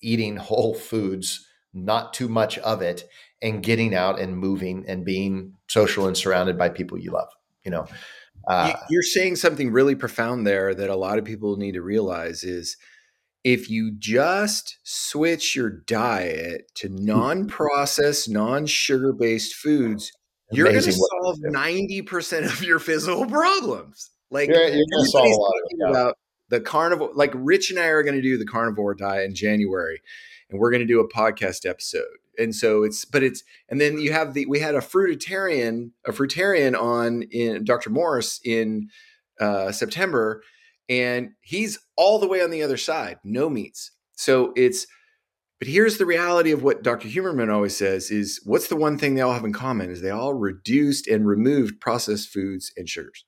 eating whole foods, not too much of it, and getting out and moving and being social and surrounded by people you love. You know, uh, you're saying something really profound there that a lot of people need to realize is if you just switch your diet to non-processed, non-sugar-based foods, you're going to solve ninety percent of your physical problems. Like you're, you're gonna solve a lot of it, yeah. The carnivore, like Rich and I are going to do the carnivore diet in January, and we're going to do a podcast episode. And so it's, but it's, and then you have the, we had a fruitarian, a fruitarian on in Doctor Morse in uh, September, and he's all the way on the other side, no meats. So it's, but here's the reality of what Doctor Huberman always says is what's the one thing they all have in common is they all reduced and removed processed foods and sugars.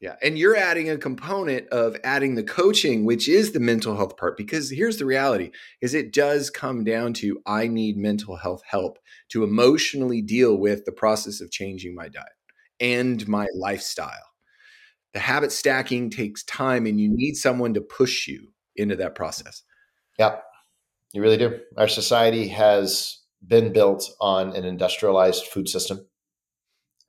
Yeah. And you're adding a component of adding the coaching, which is the mental health part, because here's the reality is it does come down to, I need mental health help to emotionally deal with the process of changing my diet and my lifestyle. The habit stacking takes time and you need someone to push you into that process. Yep. You really do. Our society has been built on an industrialized food system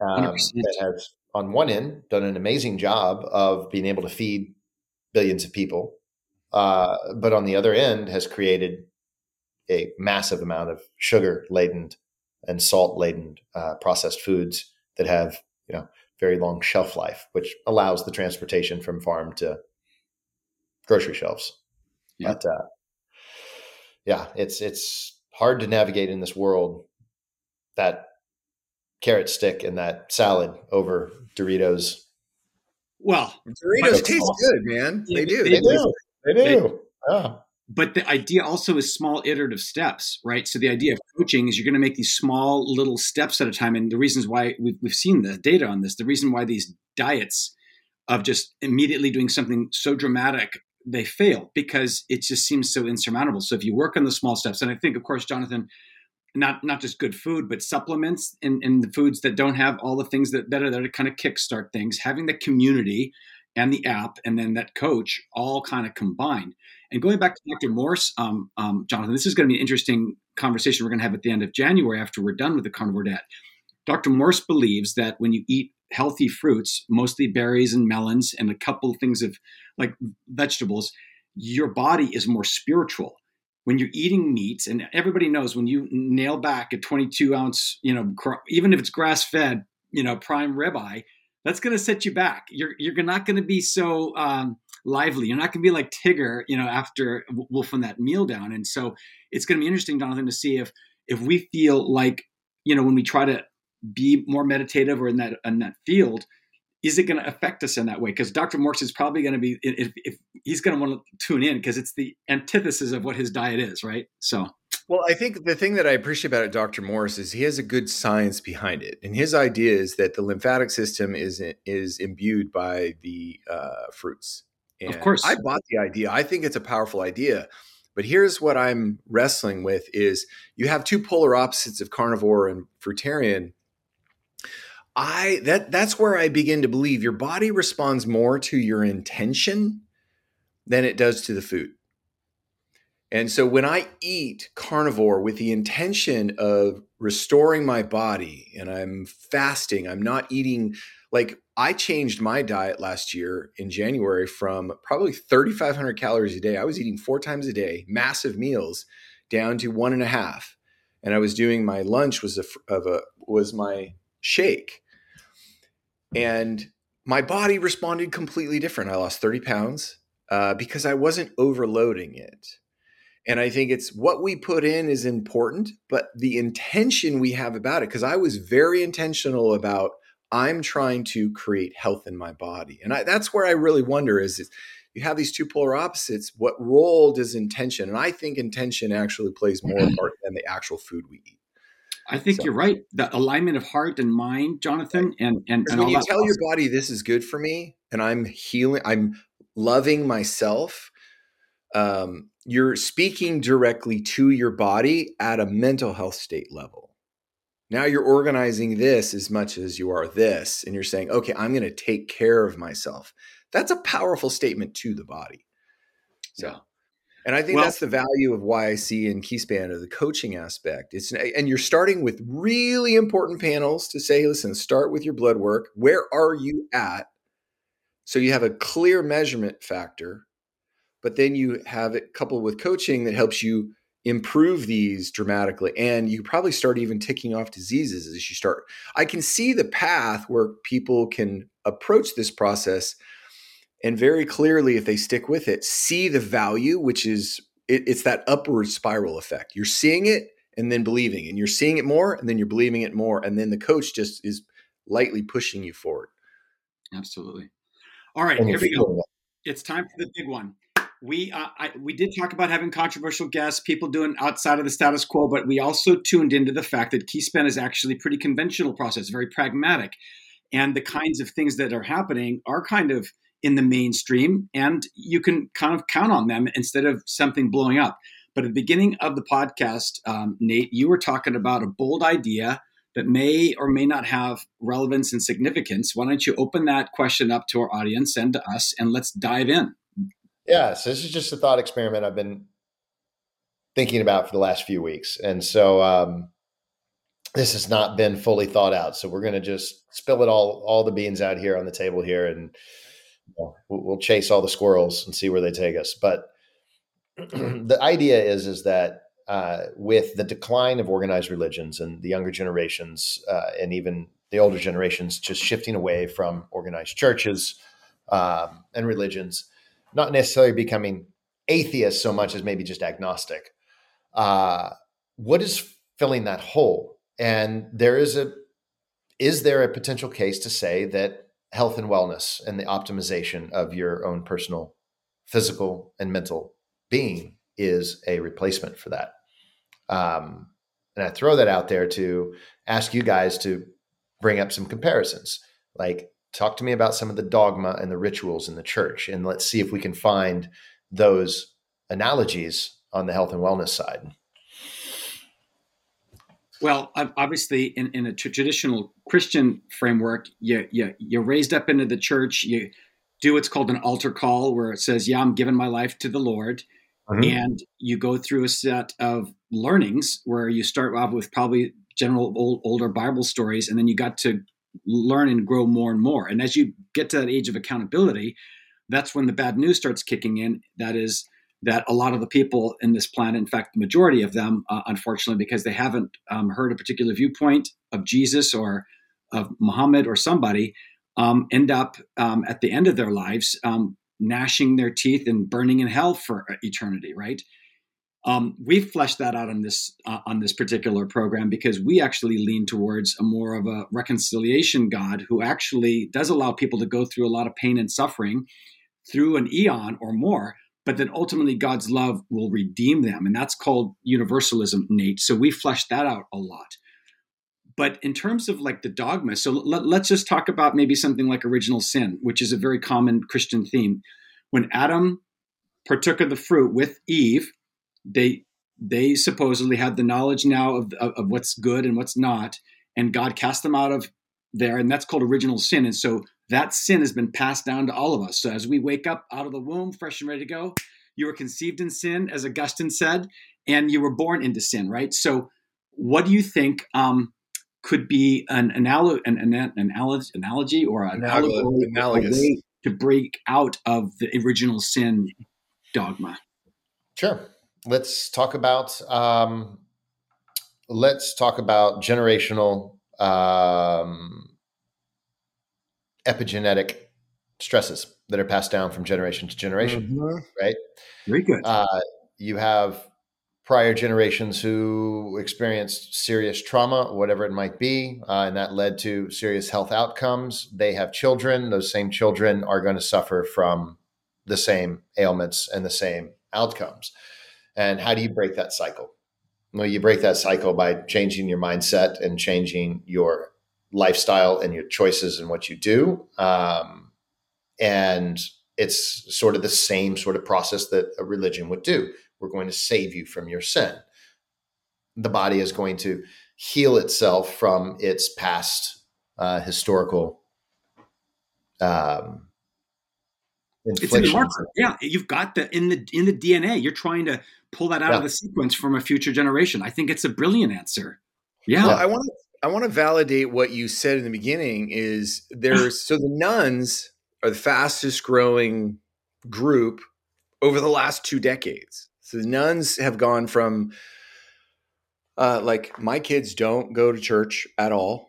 um, that has, on one end, done an amazing job of being able to feed billions of people. Uh, but on the other end has created a massive amount of sugar laden and salt laden uh, processed foods that have, you know, very long shelf life, which allows the transportation from farm to grocery shelves. Yeah. But uh, yeah, it's, it's hard to navigate in this world that carrot stick and that salad over Doritos. Well, Doritos taste awesome. Good, man. They, they do. They, they do. They do. They do. Yeah. But the idea also is small iterative steps, right? So the idea of coaching is you're going to make these small little steps at a time. And the reasons why we've, we've seen the data on this, the reason why these diets of just immediately doing something so dramatic, they fail because it just seems so insurmountable. So if you work on the small steps, and I think, of course, Jonathan, Not not just good food, but supplements and, and the foods that don't have all the things that, that are there to kind of kickstart things. Having the community and the app, and then that coach all kind of combined. And going back to Doctor Morse, um, um, Jonathan, this is going to be an interesting conversation we're going to have at the end of January after we're done with the carnivore diet. Doctor Morse believes that when you eat healthy fruits, mostly berries and melons and a couple things of like vegetables, your body is more spiritual. When you're eating meats, and everybody knows when you nail back a twenty-two ounce, you know, even if it's grass fed, you know, prime ribeye, that's going to set you back. You're you're not going to be so um, lively. You're not going to be like Tigger, you know, after wolfing that meal down. And so it's going to be interesting, Jonathan, to see if if we feel like, you know, when we try to be more meditative or in that in that field, is it going to affect us in that way? Because Doctor Morse is probably going to be, if, if he's going to want to tune in, because it's the antithesis of what his diet is, right? So, well, I think the thing that I appreciate about it, Doctor Morse, is he has a good science behind it. And his idea is that the lymphatic system is is imbued by the uh, fruits. And of course, I bought the idea. I think it's a powerful idea. But here's what I'm wrestling with is you have two polar opposites of carnivore and fruitarian. I that that's where I begin to believe your body responds more to your intention than it does to the food. And so when I eat carnivore with the intention of restoring my body and I'm fasting, I'm not eating, like I changed my diet last year in January from probably thirty-five hundred calories a day. I was eating four times a day, massive meals, down to one and a half. And I was doing my lunch was a, of a was my shake. And my body responded completely different. I lost thirty pounds uh, because I wasn't overloading it. And I think it's what we put in is important, but the intention we have about it, because I was very intentional about I'm trying to create health in my body. And I, that's where I really wonder is, is you have these two polar opposites. What role does intention? And I think intention actually plays more part than the actual food we eat. I think so. You're right. The alignment of heart and mind, Jonathan, and and, and when all you that tell awesome. Your body this is good for me, and I'm healing, I'm loving myself. Um, you're speaking directly to your body at a mental health state level. Now you're organizing this as much as you are this, and you're saying, "Okay, I'm going to take care of myself." That's a powerful statement to the body. So. Yeah. And I think well, that's the value of why I see in Keyspan of the coaching aspect. It's and you're starting with really important panels to say, listen, start with your blood work. Where are you at? So you have a clear measurement factor, but then you have it coupled with coaching that helps you improve these dramatically. And you probably start even ticking off diseases as you start. I can see the path where people can approach this process and very clearly, if they stick with it, see the value, which is, it, it's that upward spiral effect. You're seeing it and then believing, and you're seeing it more, and then you're believing it more. And then the coach just is lightly pushing you forward. Absolutely. All right, here we go. It's time for the big one. We uh, I, we did talk about having controversial guests, people doing outside of the status quo, but we also tuned into the fact that Keyspan is actually a pretty conventional process, very pragmatic. And the kinds of things that are happening are kind of in the mainstream, and you can kind of count on them instead of something blowing up. But at the beginning of the podcast, um, Nate, you were talking about a bold idea that may or may not have relevance and significance. Why don't you open that question up to our audience and to us, and let's dive in. Yeah, so this is just a thought experiment I've been thinking about for the last few weeks. And so um, this has not been fully thought out. So we're going to just spill it all, all the beans out here on the table here, and we'll chase all the squirrels and see where they take us. But the idea is, is that uh, with the decline of organized religions and the younger generations uh, and even the older generations just shifting away from organized churches um, and religions, not necessarily becoming atheists so much as maybe just agnostic. Uh, what is filling that hole? And there is a, is there a potential case to say that health and wellness and the optimization of your own personal physical and mental being is a replacement for that? Um, and I throw that out there to ask you guys to bring up some comparisons, like talk to me about some of the dogma and the rituals in the church, and let's see if we can find those analogies on the health and wellness side. Well, obviously, in, in a traditional Christian framework, you, you, you're raised up into the church, you do what's called an altar call, where it says, yeah, I'm giving my life to the Lord. Mm-hmm. And you go through a set of learnings where you start off with probably general old, older Bible stories, and then you got to learn and grow more and more. And as you get to that age of accountability, that's when the bad news starts kicking in. That is that a lot of the people in this planet, in fact, the majority of them, uh, unfortunately, because they haven't um, heard a particular viewpoint of Jesus or of Muhammad or somebody, um, end up um, at the end of their lives um, gnashing their teeth and burning in hell for eternity, right? Um, we've fleshed that out on this uh, on this particular program, because we actually lean towards a more of a reconciliation God who actually does allow people to go through a lot of pain and suffering through an eon or more, but then ultimately God's love will redeem them. And that's called universalism, Nate. So we fleshed that out a lot. But in terms of like the dogma, so let, let's just talk about maybe something like original sin, which is a very common Christian theme. When Adam partook of the fruit with Eve, They they supposedly had the knowledge now of, of, of what's good and what's not, and God cast them out of there, and that's called original sin. And so that sin has been passed down to all of us. So as we wake up out of the womb, fresh and ready to go, you were conceived in sin, as Augustine said, and you were born into sin, right? So what do you think um, could be an, analo- an, an, an analogy or an allegory, analogous, way to break out of the original sin dogma? Sure. Let's talk about um, let's talk about generational um, epigenetic stresses that are passed down from generation to generation, mm-hmm. right? Very good. Uh, you have prior generations who experienced serious trauma, whatever it might be, uh, and that led to serious health outcomes. They have children. Those same children are going to suffer from the same ailments and the same outcomes. And how do you break that cycle? Well, you break that cycle by changing your mindset and changing your lifestyle and your choices and what you do. Um, and it's sort of the same sort of process that a religion would do. We're going to save you from your sin. The body is going to heal itself from its past uh, historical um inflation. It's in the marker. Yeah, you've got the in the in the D N A. You're trying to pull that out yeah. of the sequence from a future generation. I think it's a brilliant answer. Yeah, well, I want to I want to validate what you said in the beginning. Is there's so the nuns are the fastest growing group over the last two decades. So the nuns have gone from uh, like my kids don't go to church at all.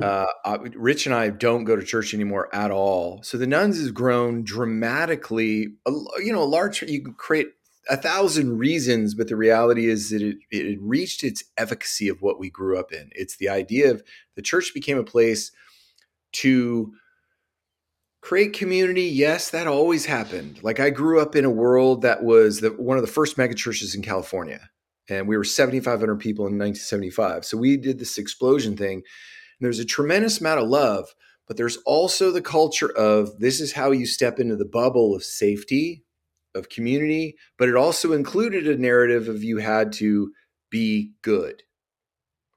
Uh, Rich and I don't go to church anymore at all. So the nuns has grown dramatically. You know, a large, you can create a thousand reasons, but the reality is that it, it reached its efficacy of what we grew up in. It's the idea of the church became a place to create community. Yes, that always happened. Like I grew up in a world that was the, one of the first mega churches in California, and we were seventy-five hundred people in nineteen seventy-five. So we did this explosion thing. There's a tremendous amount of love, but there's also the culture of this is how you step into the bubble of safety, of community, but it also included a narrative of you had to be good.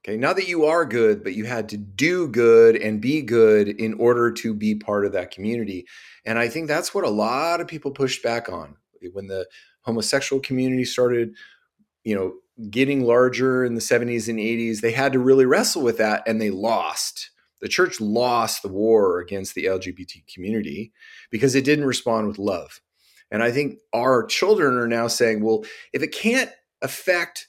Okay, not that you are good, but you had to do good and be good in order to be part of that community. And I think that's what a lot of people pushed back on. When the homosexual community started, you know, getting larger in the seventies and eighties, they had to really wrestle with that, and they lost. The church lost the war against the L G B T community because it didn't respond with love. And I think our children are now saying, well, if it can't affect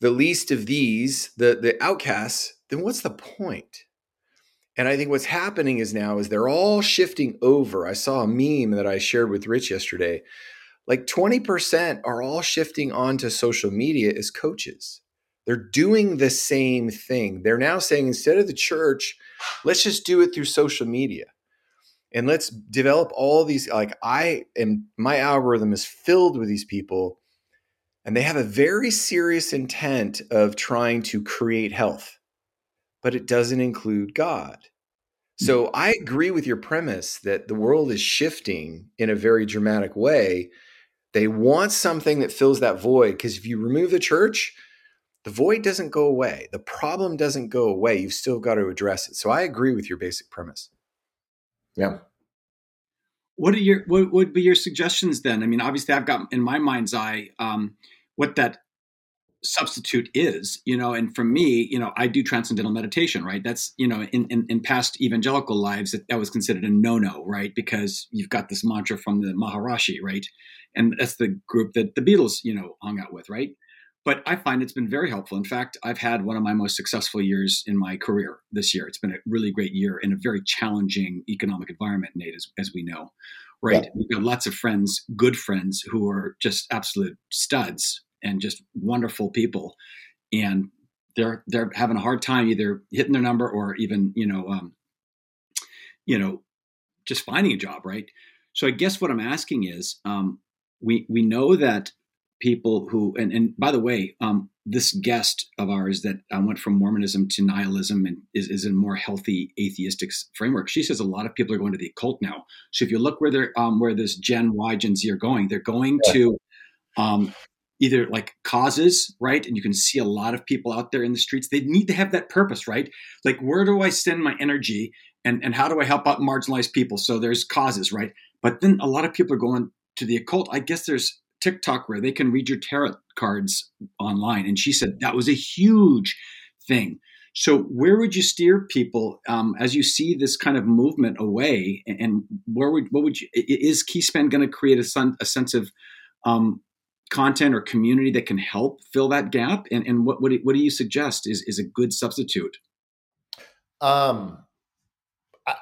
the least of these, the, the outcasts, then what's the point? And I think what's happening is now is they're all shifting over. I saw a meme that I shared with Rich yesterday. Like twenty percent are all shifting onto social media as coaches. They're doing the same thing. They're now saying, instead of the church, let's just do it through social media. And let's develop all these, like I am, my algorithm is filled with these people, and they have a very serious intent of trying to create health, but it doesn't include God. So I agree with your premise that the world is shifting in a very dramatic way. They want something that fills that void, because if you remove the church, the void doesn't go away. The problem doesn't go away. You've still got to address it. So I agree with your basic premise. Yeah. What are your, what would be your suggestions then? I mean, obviously I've got in my mind's eye, um, what that substitute is, you know, and for me, you know, I do transcendental meditation, right? That's, you know, in, in, in past evangelical lives, that, that was considered a no-no, right? Because you've got this mantra from the Maharishi, right? And that's the group that the Beatles, you know, hung out with, right? But I find it's been very helpful. In fact, I've had one of my most successful years in my career this year. It's been a really great year in a very challenging economic environment, Nate, as, as we know, right? Yeah. We've got lots of friends, good friends, who are just absolute studs, and just wonderful people, and they're they're having a hard time either hitting their number or even you know um, you know just finding a job, right? So I guess what I'm asking is, um, we we know that people who and, and by the way, um, this guest of ours that I went from Mormonism to nihilism and is, is in a more healthy atheistic framework. She says a lot of people are going to the occult now. So if you look where they're um, where this Gen Y, Gen Z are going, they're going yeah. to um, either like causes, right? And you can see a lot of people out there in the streets. They need to have that purpose, right? Like, where do I send my energy and, and how do I help out marginalized people? So there's causes, right? But then a lot of people are going to the occult. I guess there's TikTok where they can read your tarot cards online. And she said that was a huge thing. So where would you steer people um, as you see this kind of movement away? And, and where would, what would you, is Keyspan going to create a, son, a sense of, um, content or community that can help fill that gap? And, and what, what, what do you suggest is, is a good substitute? Um, I,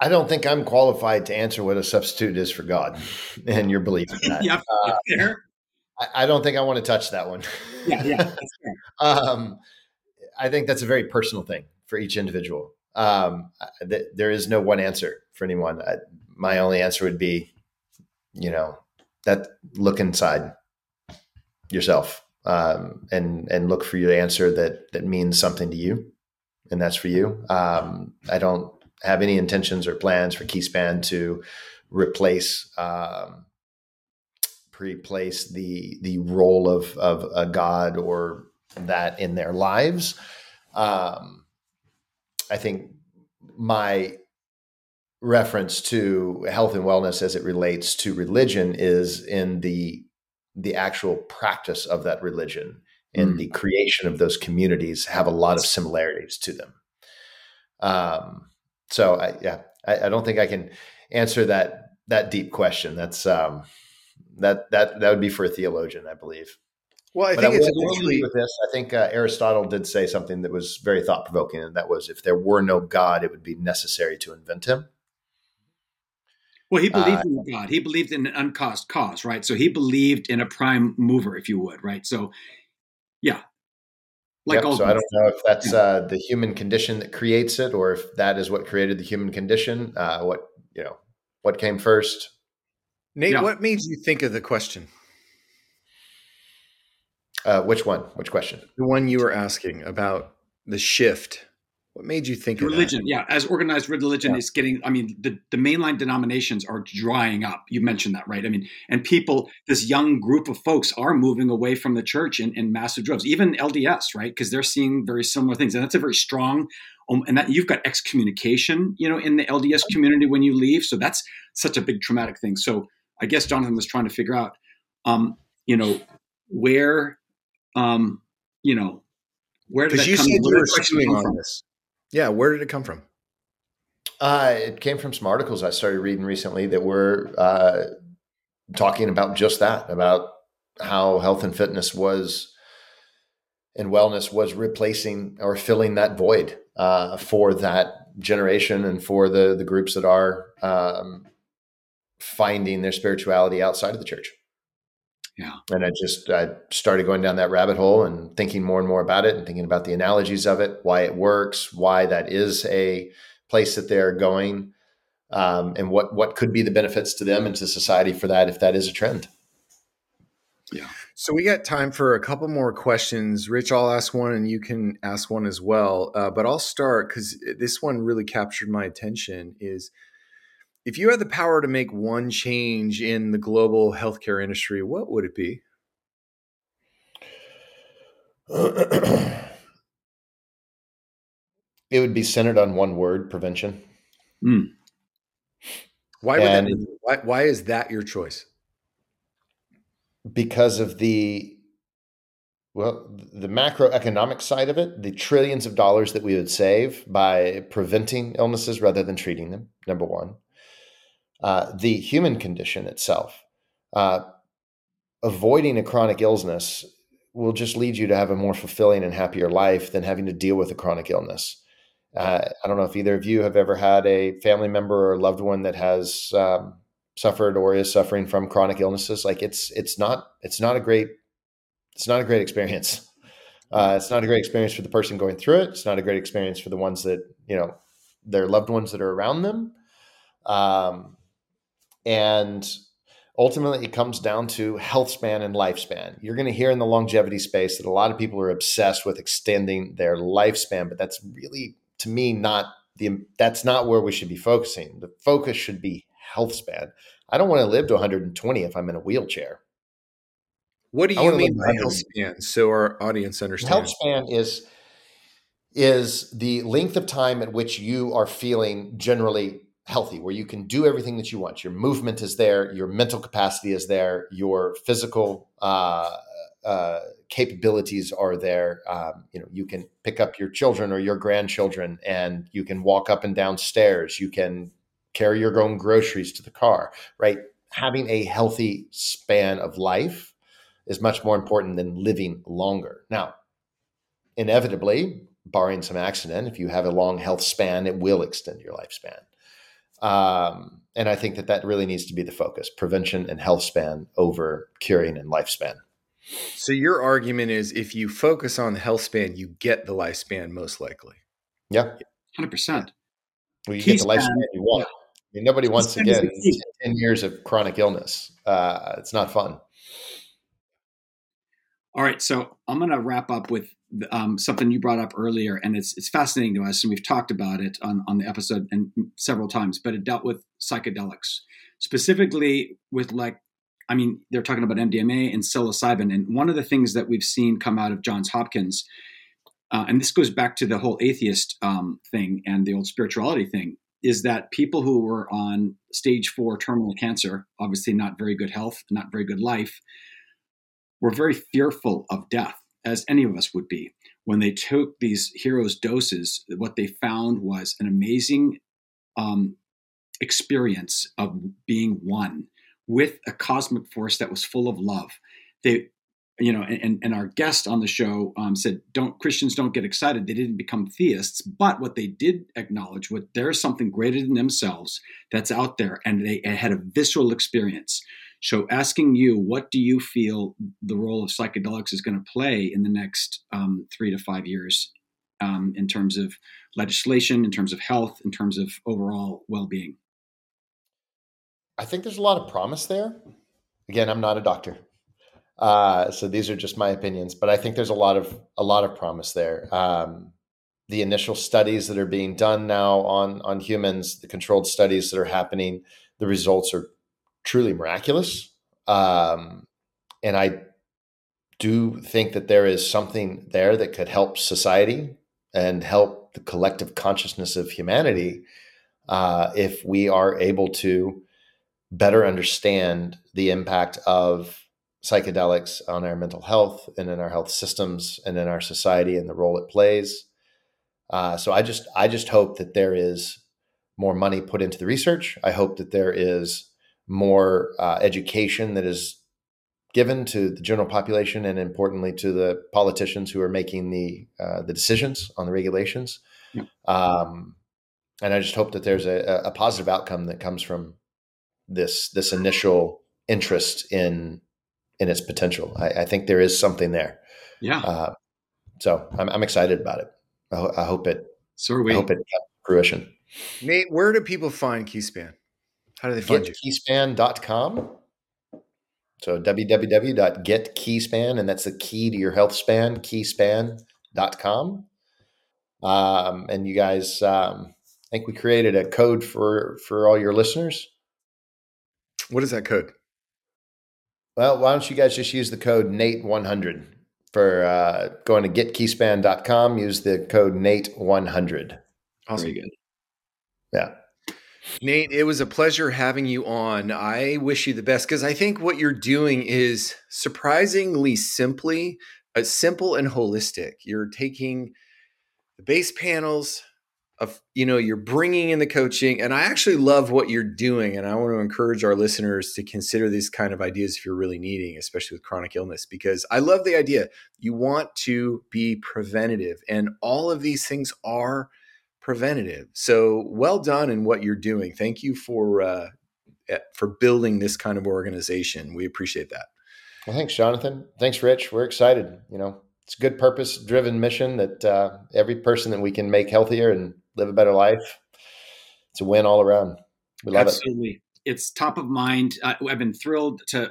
I don't think I'm qualified to answer what a substitute is for God and your belief in that. yeah, uh, fair. I, I don't think I want to touch that one. yeah, yeah, that's fair. um, I think that's a very personal thing for each individual. Um, th- there is no one answer for anyone. I, my only answer would be, you know, that look inside yourself, um, and, and look for your answer that, that means something to you. And that's for you. Um, I don't have any intentions or plans for Keyspan to replace, um, replace the, the role of, of a God or that in their lives. Um, I think my reference to health and wellness as it relates to religion is in the the actual practice of that religion and mm. the creation of those communities have a lot of similarities to them. Um, so I, yeah, I, I don't think I can answer that, that deep question. That's um, that, that, that would be for a theologian, I believe. Well, I but think I it's actually with this, I think uh, Aristotle did say something that was very thought provoking. And that was, if there were no God, it would be necessary to invent him. Well, he believed uh, in God. He believed in an uncaused cause, right? So he believed in a prime mover, if you would, right? So, yeah. Like yep, all so I don't know if that's yeah. uh, the human condition that creates it, or if that is what created the human condition. Uh, what you know, what came first? Nate, yeah. what made you think of the question? Uh, which one? Which question? The one you were asking about the shift. What made you think religion, of that? Yeah, as organized religion yeah. is getting, I mean, the, the mainline denominations are drying up. You mentioned that, right? I mean, and people, this young group of folks are moving away from the church in, in massive droves, even L D S, right? Because they're seeing very similar things. And that's a very strong, um, and that you've got excommunication, you know, in the L D S community when you leave. So that's such a big traumatic thing. So I guess Jonathan was trying to figure out, um, you know, where, um, you know, where did that you come from? On this? Yeah. Where did it come from? Uh, it came from some articles I started reading recently that were uh, talking about just that, about how health and fitness was and wellness was replacing or filling that void uh, for that generation and for the, the groups that are um, finding their spirituality outside of the church. Yeah. And I just, I started going down that rabbit hole and thinking more and more about it and thinking about the analogies of it, why it works, why that is a place that they're going, um, and what, what could be the benefits to them and to society for that, if that is a trend. Yeah. So we got time for a couple more questions. Rich, I'll ask one and you can ask one as well. Uh, but I'll start because this one really captured my attention is, if you had the power to make one change in the global healthcare industry, what would it be? It would be centered on one word: prevention. Mm. Why would and that be, why, why is that your choice? Because of the, well, the macroeconomic side of it, the trillions of dollars that we would save by preventing illnesses rather than treating them, number one. Uh, the human condition itself, uh, avoiding a chronic illness will just lead you to have a more fulfilling and happier life than having to deal with a chronic illness. Uh, I don't know if either of you have ever had a family member or loved one that has um, suffered or is suffering from chronic illnesses. Like it's it's not it's not a great it's not a great experience. Uh, it's not a great experience for the person going through it. It's not a great experience for the ones that, you know, their loved ones that are around them. Um, and ultimately, it comes down to health span and lifespan. You're going to hear in the longevity space that a lot of people are obsessed with extending their lifespan, but that's really, to me, not the, that's not where we should be focusing. The focus should be health span. I don't want to live to one hundred twenty if I'm in a wheelchair. What do you mean by health span? So our audience understands. Health span is, is the length of time at which you are feeling generally healthy, where you can do everything that you want. Your movement is there. Your mental capacity is there. Your physical uh, uh, capabilities are there. Um, you know, you can pick up your children or your grandchildren, and you can walk up and down stairs. You can carry your own groceries to the car. Right? Having a healthy span of life is much more important than living longer. Now, inevitably, barring some accident, if you have a long health span, it will extend your lifespan. Um, and I think that that really needs to be the focus, prevention and health span over curing and lifespan. So your argument is if you focus on the health span, you get the lifespan most likely. Yeah. one hundred percent. Well, you Keyspan, get the lifespan you want. Yeah. I mean, nobody Keyspan wants, again, ten years of chronic illness. Uh, it's not fun. All right. So I'm going to wrap up with um, something you brought up earlier, and it's it's fascinating to us, and we've talked about it on, on the episode and several times, but it dealt with psychedelics, specifically with like, I mean, they're talking about M D M A and psilocybin. And one of the things that we've seen come out of Johns Hopkins, uh, and this goes back to the whole atheist um, thing and the old spirituality thing, is that people who were on stage four terminal cancer, obviously not very good health, not very good life, were very fearful of death, as any of us would be. When they took these heroes' doses, what they found was an amazing um, experience of being one with a cosmic force that was full of love. They, you know, and, and our guest on the show um, said, "Don't Christians don't get excited. They didn't become theists, but what they did acknowledge was there's something greater than themselves that's out there, and they had a visceral experience." So asking you, what do you feel the role of psychedelics is going to play in the next um, three to five years um, in terms of legislation, in terms of health, in terms of overall well-being? I think there's a lot of promise there. Again, I'm not a doctor, uh, so these are just my opinions. But I think there's a lot of a lot of promise there. Um, the initial studies that are being done now on on humans, the controlled studies that are happening, the results are truly miraculous. Um, and I do think that there is something there that could help society and help the collective consciousness of humanity uh, if we are able to better understand the impact of psychedelics on our mental health and in our health systems and in our society and the role it plays. Uh, so I just, I just hope that there is more money put into the research. I hope that there is more uh, education that is given to the general population, and importantly to the politicians who are making the uh, the decisions on the regulations. Yeah. Um, and I just hope that there's a, a positive outcome that comes from this this initial interest in in its potential. I, I think there is something there. Yeah. Uh, so I'm, I'm excited about it. I, ho- I hope it. So are we. I hope it comes to fruition. Nate, where do people find Keyspan? How do they find Get you? Keyspan dot com. So w w w dot get keyspan, and that's the key to your health span, keyspan dot com. Um, and you guys, um, I think we created a code for, for all your listeners. What is that code? Well, why don't you guys just use the code Nate one hundred for uh, going to get keyspan dot com. Use the code Nate one hundred. Awesome. Very good. Yeah. Nate, it was a pleasure having you on. I wish you the best, because I think what you're doing is surprisingly simply, uh, simple and holistic. You're taking the base panels of, you know, you're bringing in the coaching, and I actually love what you're doing. And I want to encourage our listeners to consider these kind of ideas if you're really needing, especially with chronic illness, because I love the idea. You want to be preventative, and all of these things are preventative. So well done in what you're doing. Thank you for uh, for building this kind of organization. We appreciate that. Well, thanks, Jonathan. Thanks, Rich. We're excited. You know, it's a good purpose-driven mission that uh, every person that we can make healthier and live a better life, it's a win all around. We love Absolutely. It. It's top of mind. Uh, I've been thrilled to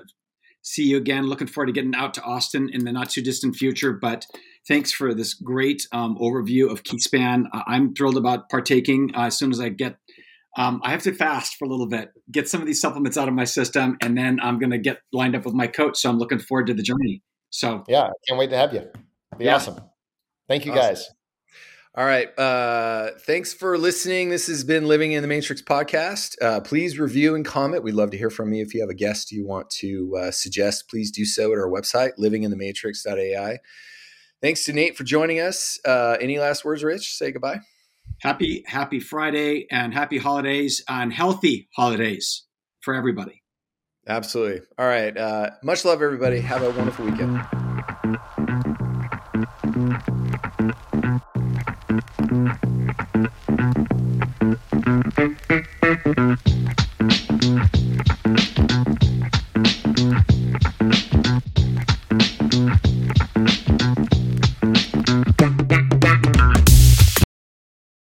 see you again. Looking forward to getting out to Austin in the not too distant future, but thanks for this great um, overview of Keyspan. Uh, I'm thrilled about partaking uh, as soon as I get, um, I have to fast for a little bit, get some of these supplements out of my system, and then I'm going to get lined up with my coach. So I'm looking forward to the journey. So yeah, I can't wait to have you. Be yeah. awesome. Thank you awesome. guys. All right. Uh, thanks for listening. This has been Living in the Matrix podcast. Uh, please review and comment. We'd love to hear from you. If you have a guest you want to uh, suggest, please do so at our website, living in the matrix dot a i. Thanks to Nate for joining us. Uh, any last words, Rich? Say goodbye. Happy, happy Friday and happy holidays and healthy holidays for everybody. Absolutely. All right. Uh, much love, everybody. Have a wonderful weekend. Thank you.